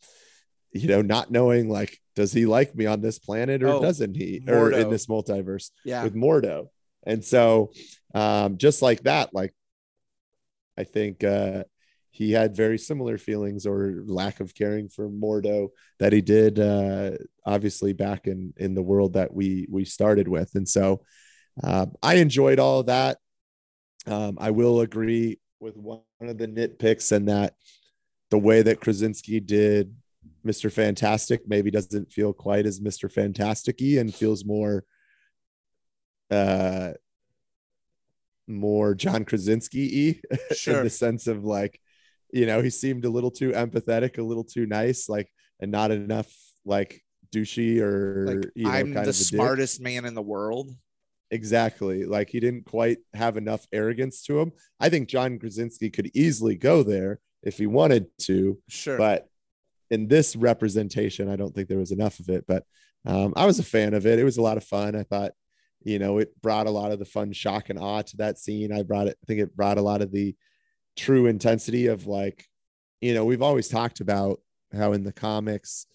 you know, not knowing like, does he like me on this planet or doesn't he, Mordo. Or in this multiverse with Mordo. And so just like that, like I think he had very similar feelings or lack of caring for Mordo that he did obviously back in the world that we started with. And so I enjoyed all of that. I will agree with one of the nitpicks, and that the way that Krasinski did Mr. Fantastic maybe doesn't feel quite as Mr. Fantastic-y and feels more John Krasinski-y in the sense of like, you know, he seemed a little too empathetic, a little too nice, like, and not enough like douchey or like, you know, I'm kind the of smartest dick. Man in the world. Exactly. Like he didn't quite have enough arrogance to him. I think John Krasinski could easily go there if he wanted to, but in this representation, I don't think there was enough of it, but I was a fan of it. It was a lot of fun. I thought, you know, it brought a lot of the fun, shock and awe to that scene. I think it brought a lot of the true intensity of like, you know, we've always talked about how in the comics,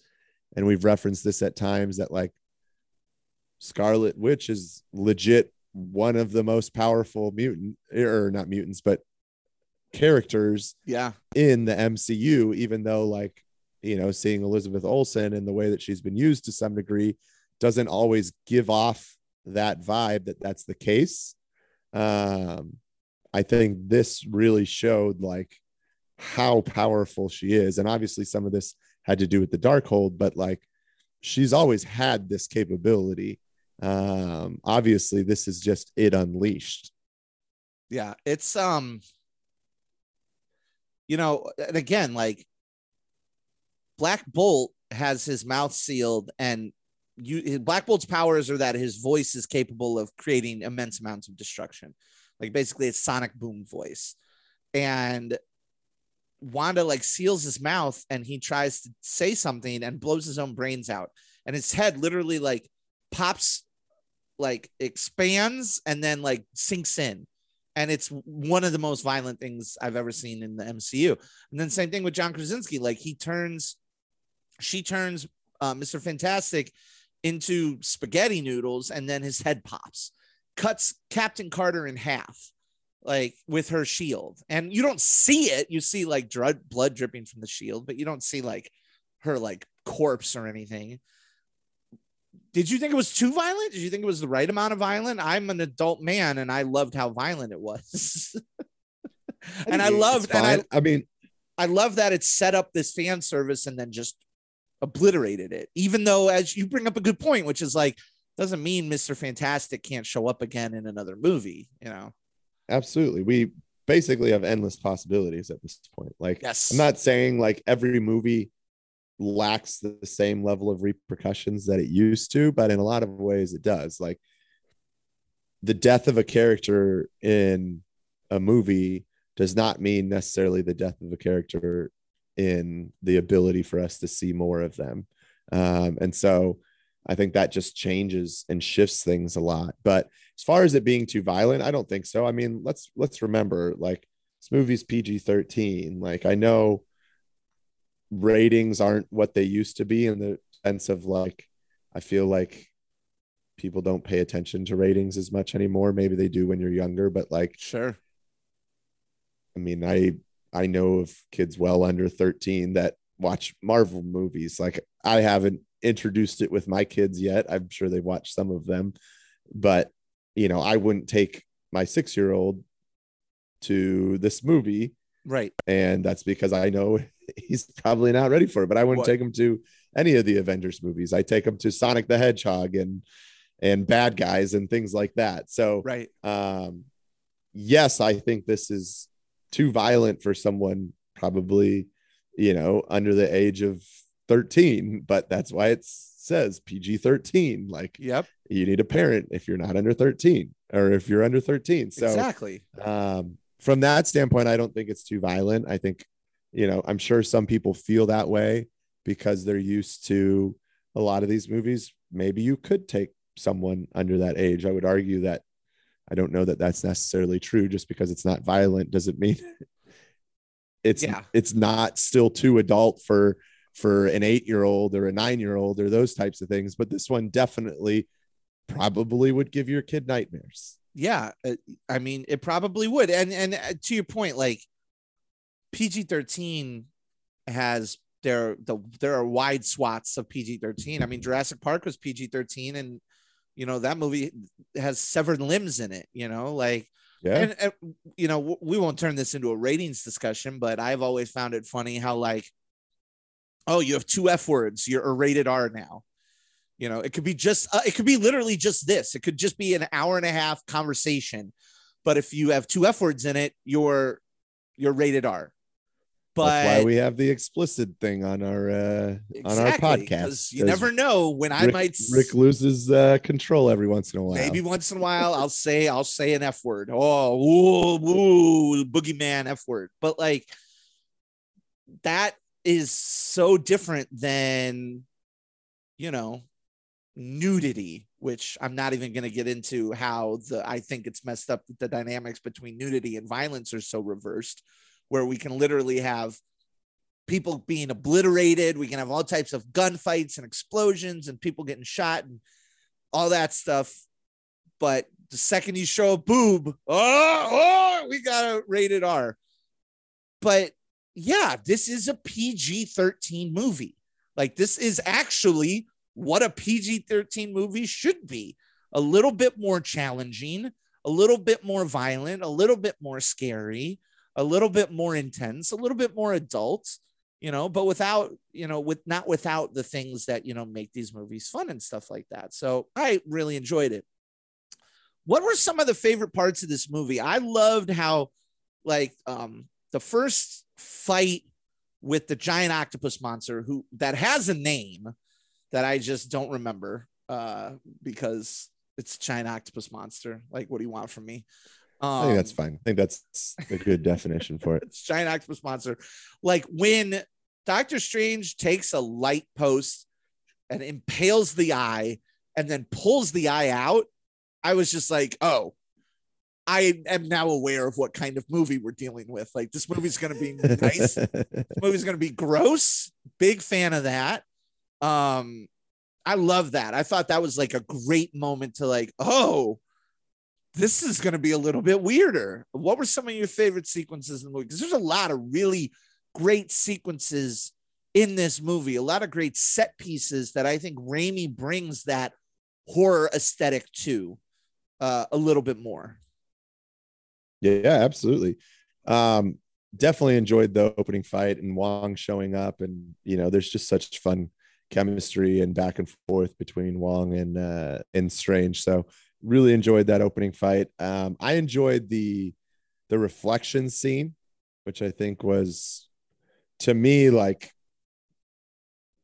and we've referenced this at times, that like Scarlet Witch is legit one of the most powerful characters in the MCU, even though like, you know, seeing Elizabeth Olsen and the way that she's been used to some degree doesn't always give off that vibe that that's the case. I think this really showed like how powerful she is. And obviously some of this had to do with the Darkhold, but like she's always had this capability. Obviously this is just it unleashed. Yeah. It's, you know, and again, like Black Bolt has his mouth sealed, and Black Bolt's powers are that his voice is capable of creating immense amounts of destruction. Like basically it's sonic boom voice, and Wanda like seals his mouth and he tries to say something and blows his own brains out, and his head literally like pops, like expands and then like sinks in. And it's one of the most violent things I've ever seen in the MCU. And then same thing with John Krasinski. Like she turns Mr. Fantastic into spaghetti noodles, and then his head pops, cuts Captain Carter in half, like with her shield. And you don't see it. You see like blood dripping from the shield, but you don't see like her like corpse or anything. Did you think it was too violent? Did you think it was the right amount of violent? I'm an adult man, and I loved how violent it was. I love that it set up this fan service and then just obliterated it. Even though, as you bring up a good point, which is like, doesn't mean Mr. Fantastic can't show up again in another movie, you know? Absolutely. We basically have endless possibilities at this point. Like, yes. I'm not saying like every movie lacks the same level of repercussions that it used to, but in a lot of ways it does. Like the death of a character in a movie does not mean necessarily the death of a character in the ability for us to see more of them. And so I think that just changes and shifts things a lot. But as far as it being too violent, I don't think so. I mean, let's remember, like, this movie's PG-13. Like, I know ratings aren't what they used to be, in the sense of like, I feel like people don't pay attention to ratings as much anymore. Maybe they do when you're younger, but like, sure. I mean, I know of kids well under 13 that watch Marvel movies. Like, I haven't introduced it with my kids yet. I'm sure they've watched some of them, but you know, I wouldn't take my 6-year-old to this movie Right. And that's because I know he's probably not ready for it, but I wouldn't take him to any of the Avengers movies. I take him to Sonic the Hedgehog and Bad Guys and things like that. So, right. Yes, I think this is too violent for someone probably, under the age of 13, but that's why it says PG-13. Like, yep, you need a parent if you're not under 13 or if you're under 13. So exactly. From that standpoint, I don't think it's too violent. I think, I'm sure some people feel that way because they're used to a lot of these movies. Maybe you could take someone under that age. I would argue that I don't know that that's necessarily true. Just because it's not violent doesn't mean it's not still too adult for an 8-year-old or a 9-year-old or those types of things. But this one definitely probably would give your kid nightmares. Yeah. I mean, it probably would. And to your point, like PG-13 has there are wide swaths of PG-13. I mean, Jurassic Park was PG-13 and, that movie has severed limbs in it, Yeah. And we won't turn this into a ratings discussion, but I've always found it funny how like, oh, you have 2 F words, you're rated R now. It could be literally just this. It could just be an hour and a half conversation. But if you have 2 F words in it, you're rated R. But that's why we have the explicit thing on our on our podcast. You never know when Rick loses control every once in a while. Maybe once in a while I'll say an F word. Oh, ooh, boogeyman F word. But like that is so different than nudity, which I'm not even going to get into how I think it's messed up that the dynamics between nudity and violence are so reversed, where we can literally have people being obliterated. We can have all types of gunfights and explosions and people getting shot and all that stuff. But the second you show a boob, we got a rated R. But yeah, this is a PG-13 movie. Like this is actually what a PG-13 movie should be. A little bit more challenging, a little bit more violent, a little bit more scary, a little bit more intense, a little bit more adult, but without, without the things that, make these movies fun and stuff like that. So I really enjoyed it. What were some of the favorite parts of this movie? I loved how like the first fight with the giant octopus monster that has a name that I just don't remember because it's a giant octopus monster. Like, what do you want from me? I think that's fine. I think that's a good definition for it. It's giant octopus monster. Like when Doctor Strange takes a light post and impales the eye and then pulls the eye out, I was just like, oh, I am now aware of what kind of movie we're dealing with. Like this movie's going to be nice. This movie's going to be gross. Big fan of that. I love that. I thought that was like a great moment to like, oh, this is going to be a little bit weirder. What were some of your favorite sequences in the movie? Because there's a lot of really great sequences in this movie, a lot of great set pieces that I think Raimi brings that horror aesthetic to a little bit more. Yeah, absolutely. Definitely enjoyed the opening fight and Wong showing up. And, there's just such fun chemistry and back and forth between Wong and Strange. So, really enjoyed that opening fight. I enjoyed the reflection scene, which I think was, to me, like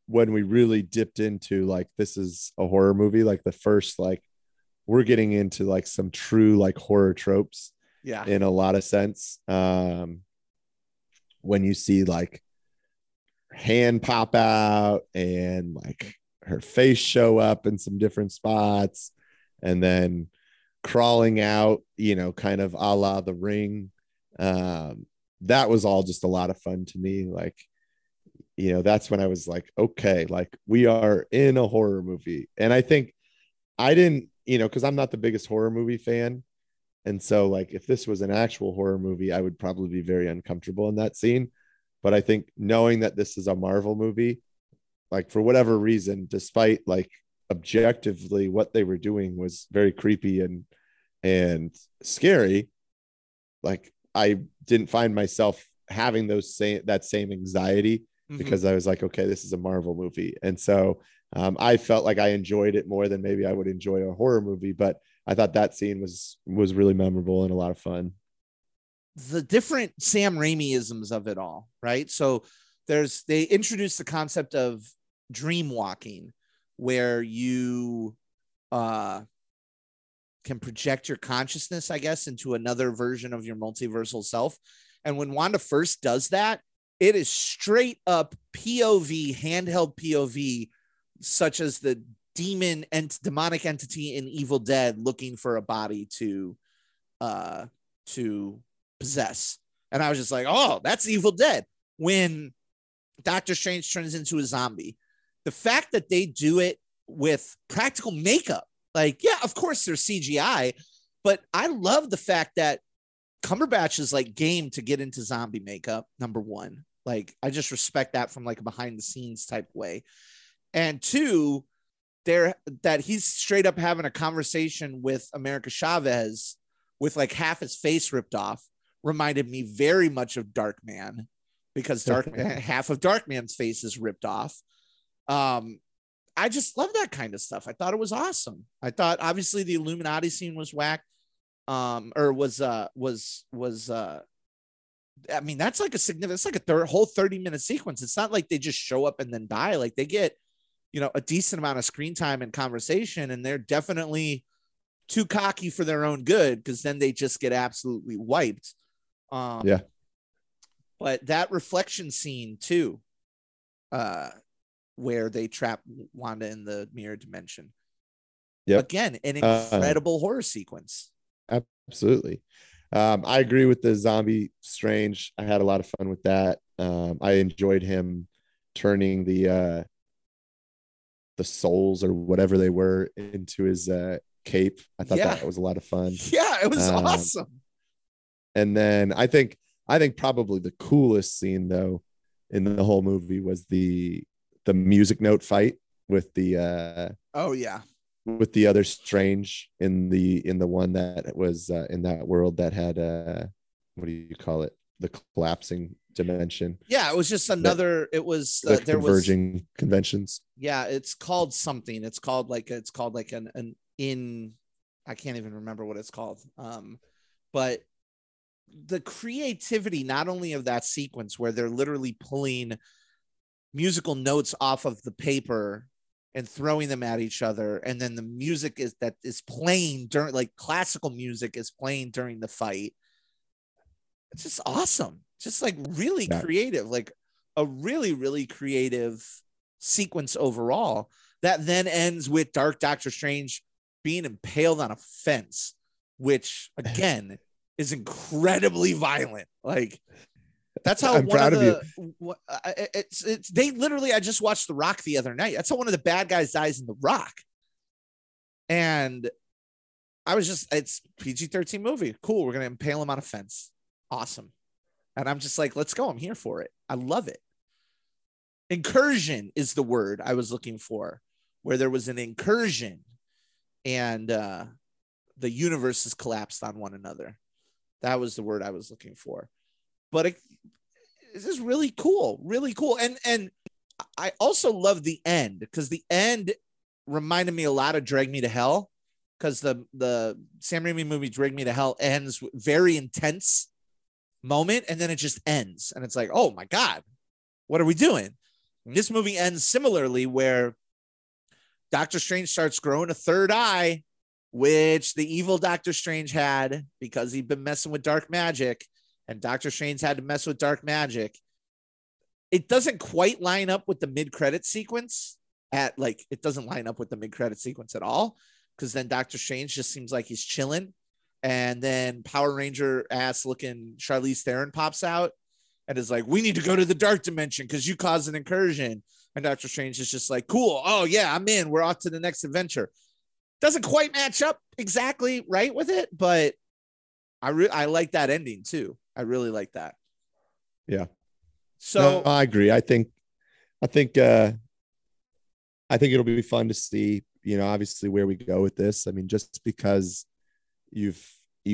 when we really dipped into like this is a horror movie, like the first, like we're getting into like some true like horror tropes, yeah, in a lot of sense. When you see like hand pop out and like her face show up in some different spots. And then crawling out, kind of a la The Ring. That was all just a lot of fun to me. Like, that's when I was like, okay, like we are in a horror movie. And I think I didn't, because I'm not the biggest horror movie fan. And so like, if this was an actual horror movie, I would probably be very uncomfortable in that scene. But I think knowing that this is a Marvel movie, like for whatever reason, despite like, objectively what they were doing was very creepy and scary, like I didn't find myself having those same anxiety, because I was like, okay, this is a Marvel movie. And so I felt like I enjoyed it more than maybe I would enjoy a horror movie, but I thought that scene was really memorable and a lot of fun. The different Sam Raimi-isms of it all, right? So they introduced the concept of dream walking, where you can project your consciousness, I guess, into another version of your multiversal self. And when Wanda first does that, it is straight up POV, handheld POV, such as the demonic entity in Evil Dead looking for a body to possess. And I was just like, oh, that's Evil Dead. When Doctor Strange turns into a zombie, the fact that they do it with practical makeup, like, yeah, of course there's CGI, but I love the fact that Cumberbatch is like game to get into zombie makeup, number one. Like, I just respect that from like a behind the scenes type way. And two, that he's straight up having a conversation with America Chavez with like half his face ripped off reminded me very much of Darkman, because half of Darkman's face is ripped off. I just love that kind of stuff. I thought it was awesome. I thought obviously the Illuminati scene was whack. I mean, that's like a significant, it's like a whole 30-minute sequence. It's not like they just show up and then die. Like, they get, you know, a decent amount of screen time and conversation, and they're definitely too cocky for their own good, because then they just get absolutely wiped. Yeah. But that reflection scene too, where they trap Wanda in the mirror dimension. Yep. Again, an incredible horror sequence. Absolutely. I agree with the zombie Strange. I had a lot of fun with that. I enjoyed him turning the souls or whatever they were into his cape. I thought that was a lot of fun. Yeah, it was awesome. And then I think probably the coolest scene though in the whole movie was the music note fight with the with the other Strange in the one that was in that world that had what do you call it, the collapsing dimension. Yeah, it was just another, it was the there converging was conventions. Yeah, it's called something. It's called like an in, I can't even remember what it's called. But the creativity not only of that sequence where they're literally pulling musical notes off of the paper and throwing them at each other, and then the music is playing during, like, classical music is playing during the fight. It's just awesome. Just like really creative, like a really, really creative sequence overall, that then ends with Dark Doctor Strange being impaled on a fence, which again is incredibly violent. Like, that's how I'm proud of you. It's they literally, I just watched The Rock the other night. That's how one of the bad guys dies in The Rock. And I was just, it's PG-13 movie. Cool. We're going to impale him on a fence. Awesome. And I'm just like, let's go. I'm here for it. I love it. Incursion is the word I was looking for, where there was an incursion and the universes collapsed on one another. That was the word I was looking for. But this is really cool, really cool. And I also love the end, because the end reminded me a lot of Drag Me to Hell, because the Sam Raimi movie Drag Me to Hell ends with very intense moment, and then it just ends. And it's like, oh my God, what are we doing? And this movie ends similarly, where Doctor Strange starts growing a third eye, which the evil Doctor Strange had, because he'd been messing with dark magic. And Dr. Strange had to mess with dark magic. It doesn't quite line up with the mid-credit sequence it doesn't line up with the mid-credit sequence at all. Because then Dr. Strange just seems like he's chilling. And then Power Ranger ass looking Charlize Theron pops out and is like, we need to go to the dark dimension because you caused an incursion. And Dr. Strange is just like, cool. Oh yeah, I'm in. We're off to the next adventure. Doesn't quite match up exactly right with it, but I like that ending too. I really like that. Yeah. So no, I agree. I think it'll be fun to see, you know, obviously where we go with this. I mean, just because you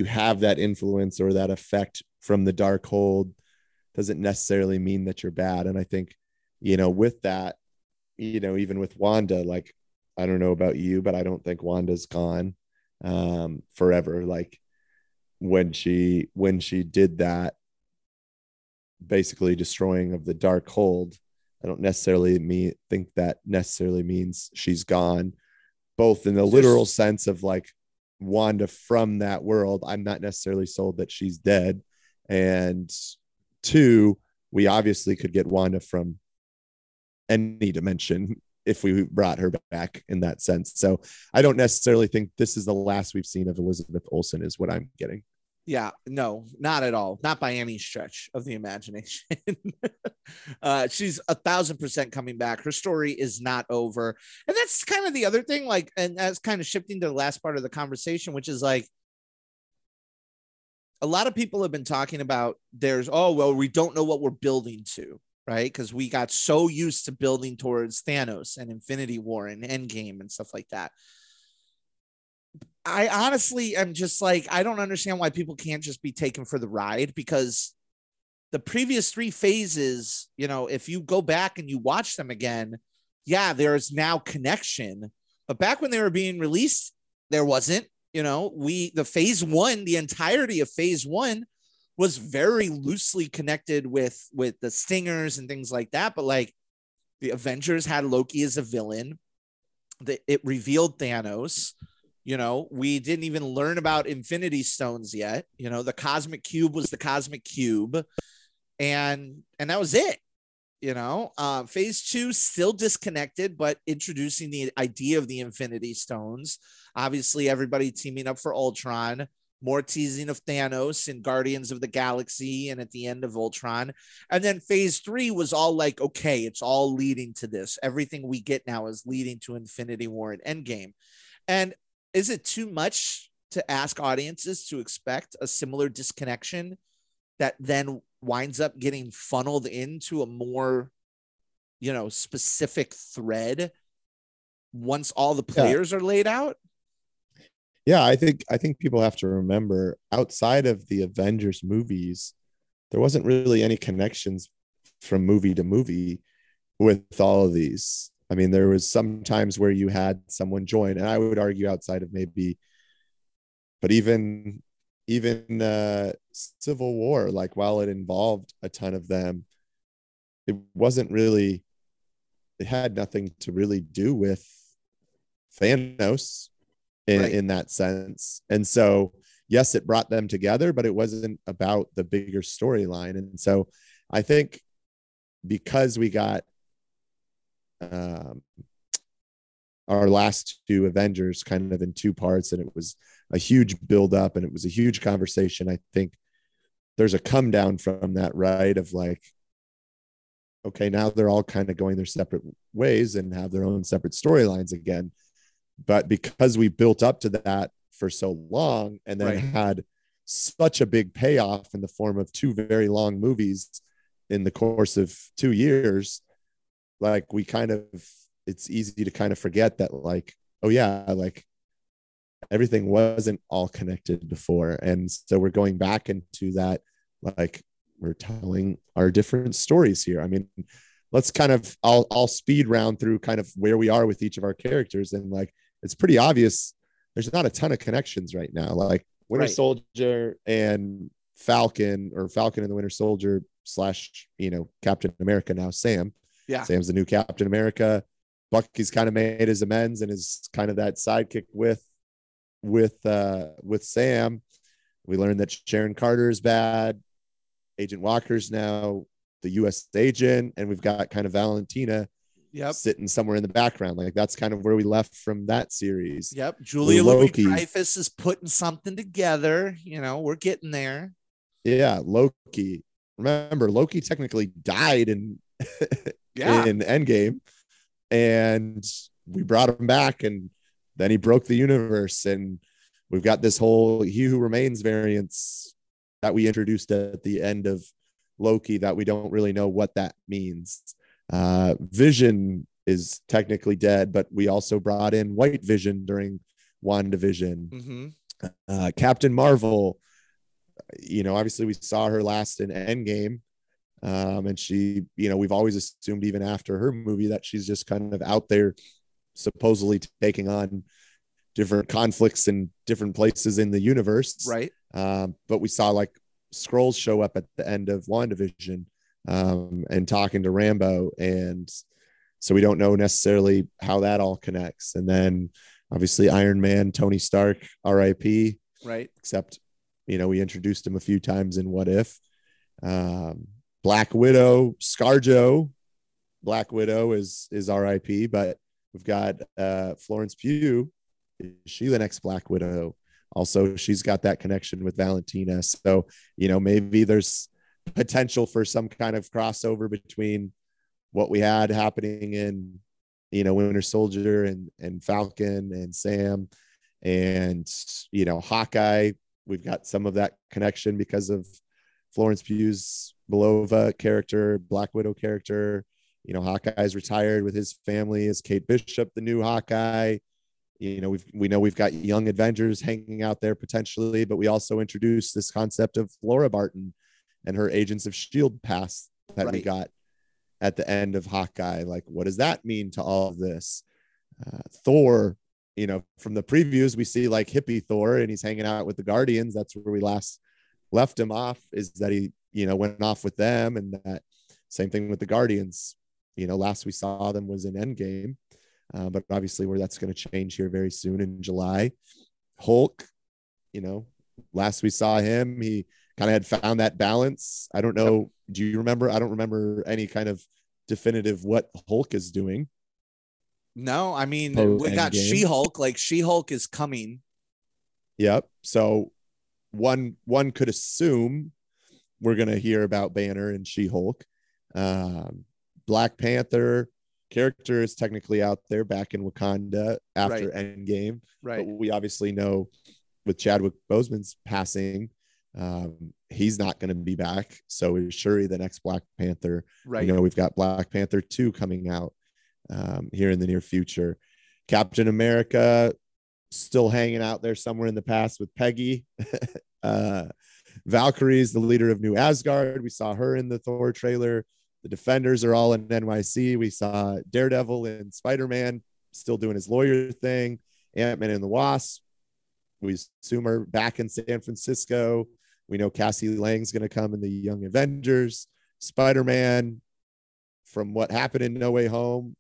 have that influence or that effect from the Darkhold, doesn't necessarily mean that you're bad. And I think, you know, with that, you know, even with Wanda, like, I don't know about you, but I don't think Wanda's gone forever. Like when she did that, basically destroying of the Darkhold, I don't necessarily think that necessarily means she's gone, both in the literal sense of like Wanda from that world. I'm not necessarily sold that she's dead. And two, we obviously could get Wanda from any dimension if we brought her back in that sense. So I don't necessarily think this is the last we've seen of Elizabeth Olsen is what I'm getting. Yeah, no, not at all. Not by any stretch of the imagination. She's 1,000% coming back. Her story is not over. And that's kind of the other thing, like, and that's kind of shifting to the last part of the conversation, which is like, a lot of people have been talking about we don't know what we're building to. Right. Because we got so used to building towards Thanos and Infinity War and Endgame and stuff like that. I honestly am just like, I don't understand why people can't just be taken for the ride, because the previous three phases, you know, if you go back and you watch them again, yeah, there is now connection. But back when they were being released, there wasn't, you know, the entirety of phase one was very loosely connected with the stingers and things like that. But like the Avengers had Loki as a villain, it revealed Thanos. You know, we didn't even learn about Infinity Stones yet. You know, the Cosmic Cube was the Cosmic Cube, and that was it. You know, phase two still disconnected, but introducing the idea of the Infinity Stones, obviously everybody teaming up for Ultron. More teasing of Thanos and Guardians of the Galaxy and at the end of Ultron. And then phase three was all like, okay, it's all leading to this. Everything we get now is leading to Infinity War and Endgame. And is it too much to ask audiences to expect a similar disconnection that then winds up getting funneled into a more, you know, specific thread once all the players are laid out? Yeah, I think people have to remember, outside of the Avengers movies, there wasn't really any connections from movie to movie with all of these. I mean, there was some times where you had someone join, and I would argue outside of maybe, but even Civil War, like while it involved a ton of them, it had nothing to really do with Thanos. In that sense. And so, yes, it brought them together, but it wasn't about the bigger storyline. And so I think because we got our last two Avengers kind of in two parts, and it was a huge buildup and it was a huge conversation, I think there's a come down from that, right? Of like, okay, now they're all kind of going their separate ways and have their own separate storylines again. But because we built up to that for so long and then had such a big payoff in the form of two very long movies in the course of 2 years, like we kind of, it's easy to kind of forget that, like, oh yeah, like everything wasn't all connected before. And so we're going back into that, like we're telling our different stories here. I mean, let's kind of, I'll speed round through kind of where we are with each of our characters. And like, it's pretty obvious there's not a ton of connections right now. Like Winter Soldier and Falcon, or Falcon and the Winter Soldier / you know, Captain America now, Sam. Yeah. Sam's the new Captain America. Bucky's kind of made his amends and is kind of that sidekick with Sam. We learned that Sharon Carter is bad. Agent Walker's now the U.S. agent, and we've got kind of Valentina sitting somewhere in the background. Like that's kind of where we left from that series. Yep. Julia Louis-Dreyfus is putting something together. You know, we're getting there. Yeah. Loki. Remember, Loki technically died in Endgame, and we brought him back, and then he broke the universe, and we've got this whole He Who Remains variance that we introduced at the end of Loki that we don't really know what that means. Vision is technically dead, but we also brought in White Vision during WandaVision. Mm-hmm. Captain Marvel, you know, obviously we saw her last in Endgame, And she, you know, we've always assumed even after her movie that she's just kind of out there supposedly taking on different conflicts in different places in the universe. Right. But we saw like Skrulls show up at the end of WandaVision and talking to Rambo. And so we don't know necessarily how that all connects. And then obviously Iron Man, Tony Stark, RIP. Right. Except, you know, we introduced him a few times in What If. Black Widow, ScarJo. Black Widow is RIP, but we've got Florence Pugh. Is she the next Black Widow? Also, she's got that connection with Valentina. So, you know, maybe there's potential for some kind of crossover between what we had happening in, you know, Winter Soldier and Falcon and Sam and, you know, Hawkeye. We've got some of that connection because of Florence Pugh's Belova character, Black Widow character. You know, Hawkeye's retired with his family. Is Kate Bishop the new Hawkeye? You know, we've got young Avengers hanging out there potentially, but we also introduced this concept of Laura Barton and her Agents of S.H.I.E.L.D. pass that we got at the end of Hawkeye. Like, what does that mean to all of this? Thor, you know, from the previews, we see like hippie Thor and he's hanging out with the Guardians. That's where we last left him off, is that he, you know, went off with them, and that same thing with the Guardians. You know, last we saw them was in Endgame. But obviously where that's going to change here very soon in July. Hulk, you know, last we saw him, he kind of had found that balance. I don't know. Do you remember? I don't remember any kind of definitive what Hulk is doing. No, I mean, we got She-Hulk, like She-Hulk is coming. Yep. So one could assume we're going to hear about Banner and She-Hulk. Black Panther character is technically out there back in Wakanda after Endgame. Right. But we obviously know with Chadwick Boseman's passing, he's not going to be back. So is Shuri the next Black Panther? Right. You know, we've got Black Panther 2 coming out here in the near future. Captain America still hanging out there somewhere in the past with Peggy. Valkyrie's the leader of New Asgard. We saw her in the Thor trailer. The Defenders are all in NYC. We saw Daredevil and Spider-Man still doing his lawyer thing. Ant-Man and the Wasp, we assume, are back in San Francisco. We know Cassie Lang's going to come in the Young Avengers. Spider-Man, from what happened in No Way Home,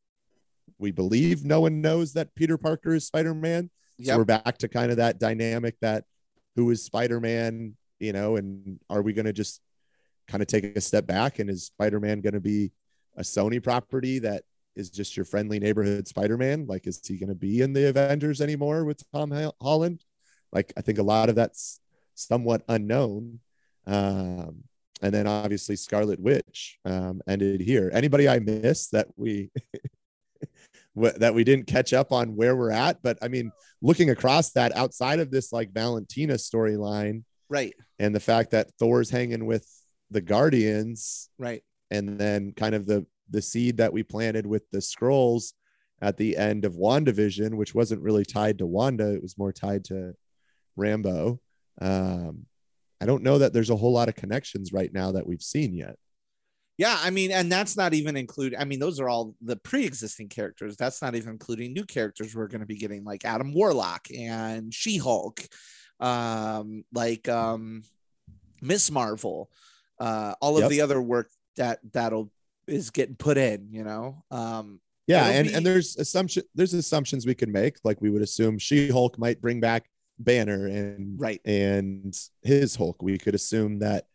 we believe no one knows that Peter Parker is Spider-Man. Yep. So we're back to kind of that dynamic, that who is Spider-Man, you know, and are we going to just kind of take a step back, and is Spider-Man going to be a Sony property that is just your friendly neighborhood Spider-Man? Like, is he going to be in the Avengers anymore with Tom Holland? Like, I think a lot of that's somewhat unknown. And then obviously Scarlet Witch ended here. Anybody I missed that we that we didn't catch up on where we're at? But I mean, looking across that, outside of this like Valentina storyline, right, and the fact that Thor's hanging with the Guardians, right, and then kind of the seed that we planted with the Skrulls at the end of WandaVision, which wasn't really tied to Wanda, it was more tied to Rambo. I don't know that there's a whole lot of connections right now that we've seen yet. Yeah, I mean, and that's not even included. I mean, those are all the pre-existing characters. That's not even including new characters we're going to be getting, like Adam Warlock and She-Hulk, Miss Marvel, all of the other work that is getting put in, you know. And there's assumptions we can make. Like, we would assume She-Hulk might bring back Banner and and his Hulk. We could assume that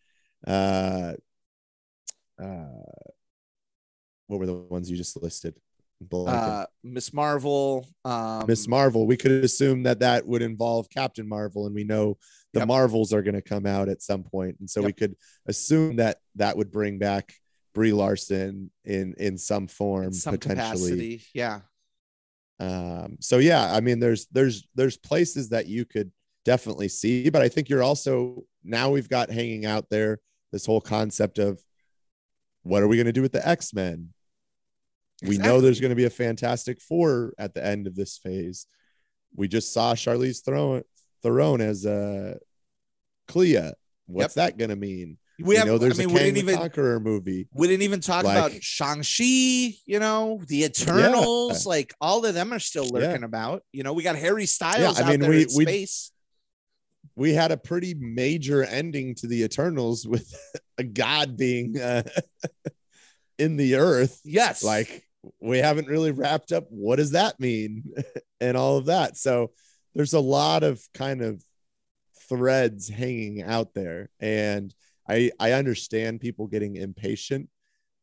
what were the ones you just listed? Miss Marvel, we could assume that would involve Captain Marvel, and we know the Marvels are going to come out at some point, and so we could assume that would bring back Brie Larson in some form, in some potentially capacity. I mean, there's places that you could definitely see, but I think you're also, now we've got hanging out there this whole concept of what are we going to do with the X-Men? We know there's going to be a Fantastic Four at the end of this phase. We just saw Charlize Theron as Clea. What's that going to mean? We didn't even, Conqueror movie. We didn't even talk about Shang-Chi, you know, the Eternals, like all of them are still lurking about. You know, we got Harry Styles out there in space. We had a pretty major ending to the Eternals with a god being in the earth. Yes. Like, we haven't really wrapped up. What does that mean? And all of that. So there's a lot of kind of threads hanging out there. And I understand people getting impatient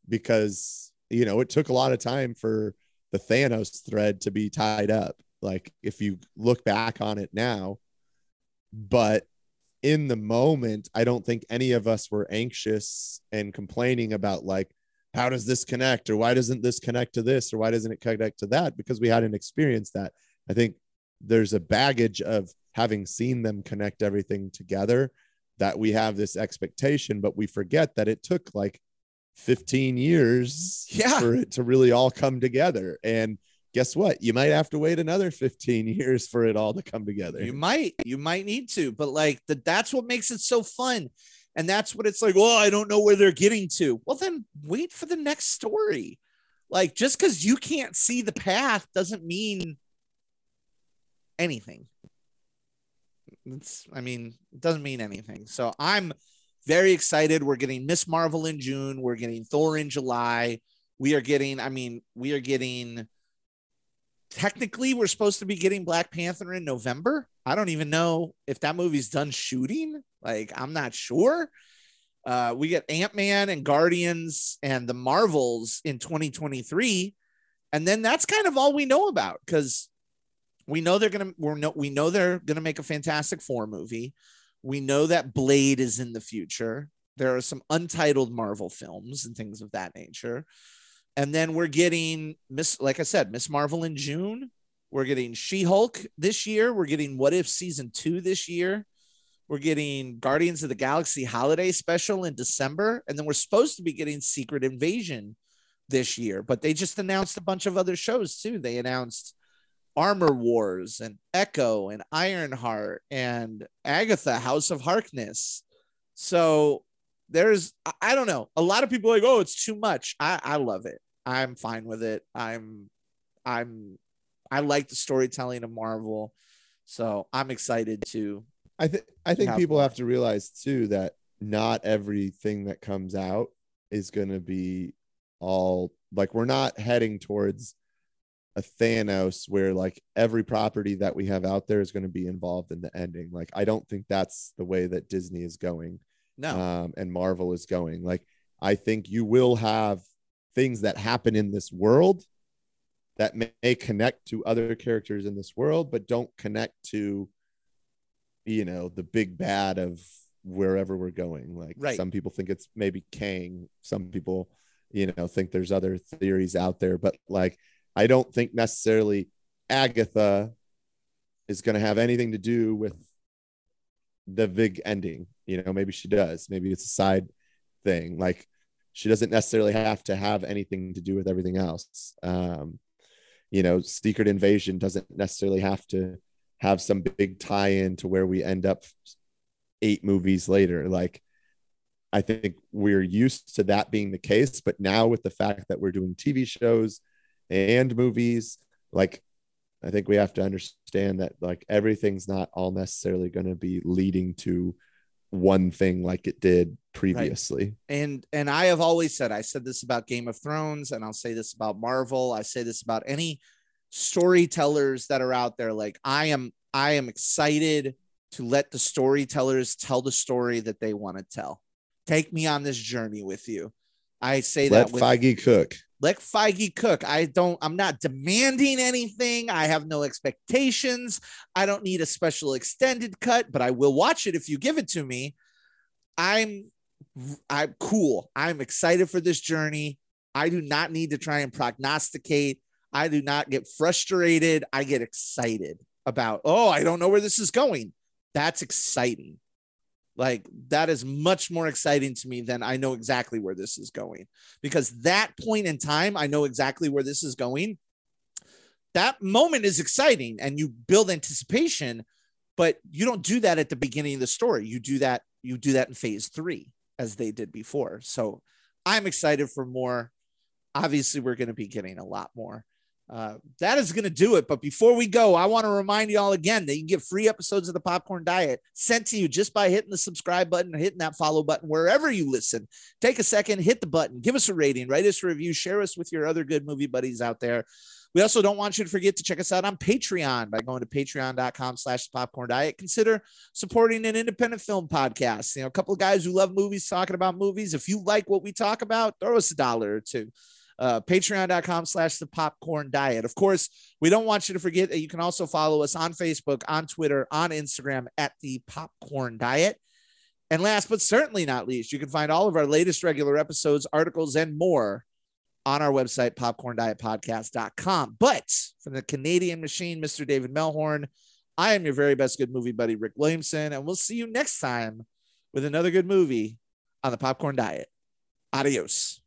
because, you know, it took a lot of time for the Thanos thread to be tied up. Like, if you look back on it now, but in the moment, I don't think any of us were anxious and complaining about, like, how does this connect, or why doesn't this connect to this, or why doesn't it connect to that? Because we hadn't experienced that. I think there's a baggage of having seen them connect everything together that we have this expectation, but we forget that it took like 15 years for it to really all come together. And guess what? You might have to wait another 15 years for it all to come together. You might need to, but like that's what makes it so fun. And that's what it's like, well, I don't know where they're getting to. Well, then wait for the next story. Like, just because you can't see the path doesn't mean anything. It doesn't mean anything. So I'm very excited. We're getting Miss Marvel in June. We're getting Thor in July. We are getting technically, we're supposed to be getting Black Panther in November. I don't even know if that movie's done shooting. Like, I'm not sure. We get Ant-Man and Guardians and the Marvels in 2023. And then that's kind of all we know about, because we know they're going to make a Fantastic Four movie. We know that Blade is in the future. There are some untitled Marvel films and things of that nature. And then we're getting, Miss Marvel in June. We're getting She-Hulk this year. We're getting What If Season 2 this year. We're getting Guardians of the Galaxy Holiday Special in December. And then we're supposed to be getting Secret Invasion this year. But they just announced a bunch of other shows, too. They announced Armor Wars and Echo and Ironheart and Agatha, House of Harkness. So there's, I don't know. A lot of people are like, oh, it's too much. I love it. I'm fine with it. I like the storytelling of Marvel, so I'm excited to. I think people have to realize too that not everything that comes out is going to be all, like, we're not heading towards a Thanos where like every property that we have out there is going to be involved in the ending. Like, I don't think that's the way that Disney is going. No, and Marvel is going. Like, I think you will have things that happen in this world that may connect to other characters in this world, but don't connect to, you know, the big bad of wherever we're going. Like, some people think it's maybe Kang. Some people, you know, think there's other theories out there, but like, I don't think necessarily Agatha is going to have anything to do with the big ending. You know, maybe she does. Maybe it's a side thing. Like, she doesn't necessarily have to have anything to do with everything else. You know, Secret Invasion doesn't necessarily have to have some big tie-in to where we end up 8 movies later. Like, I think we're used to that being the case, but now with the fact that we're doing TV shows and movies, like, I think we have to understand that, like, everything's not all necessarily going to be leading to one thing like it did previously. Right. And I have always said, I said this about Game of Thrones, and I'll say this about Marvel. I say this about any storytellers that are out there. Like, I am excited to let the storytellers tell the story that they want to tell. Take me on this journey with you. I say that with Feige cook. Let Feige cook. I'm not demanding anything. I have no expectations. I don't need a special extended cut, but I will watch it if you give it to me. I'm cool. I'm excited for this journey. I do not need to try and prognosticate. I do not get frustrated. I get excited about, oh, I don't know where this is going. That's exciting. Like, that is much more exciting to me than I know exactly where this is going, because that point in time, I know exactly where this is going. That moment is exciting and you build anticipation, but you don't do that at the beginning of the story. You do that in phase 3. as they did before. So I'm excited for more. Obviously, we're going to be getting a lot more. That is going to do it. But before we go, I want to remind you all again that you can get free episodes of the Popcorn Diet sent to you just by hitting the subscribe button and hitting that follow button wherever you listen. Take a second, hit the button, give us a rating, write us a review, share us with your other good movie buddies out there. We also don't want you to forget to check us out on Patreon by going to patreon.com/popcorn diet. Consider supporting an independent film podcast. You know, a couple of guys who love movies talking about movies. If you like what we talk about, throw us $1 or $2. Patreon.com/thepopcorndiet. Of course, we don't want you to forget that you can also follow us on Facebook, on Twitter, on Instagram at The Popcorn Diet. And last but certainly not least, you can find all of our latest regular episodes, articles, and more on our website, popcorndietpodcast.com. But from the Canadian machine, Mr. David Melhorn, I am your very best good movie buddy, Rick Williamson, and we'll see you next time with another good movie on The Popcorn Diet. Adios.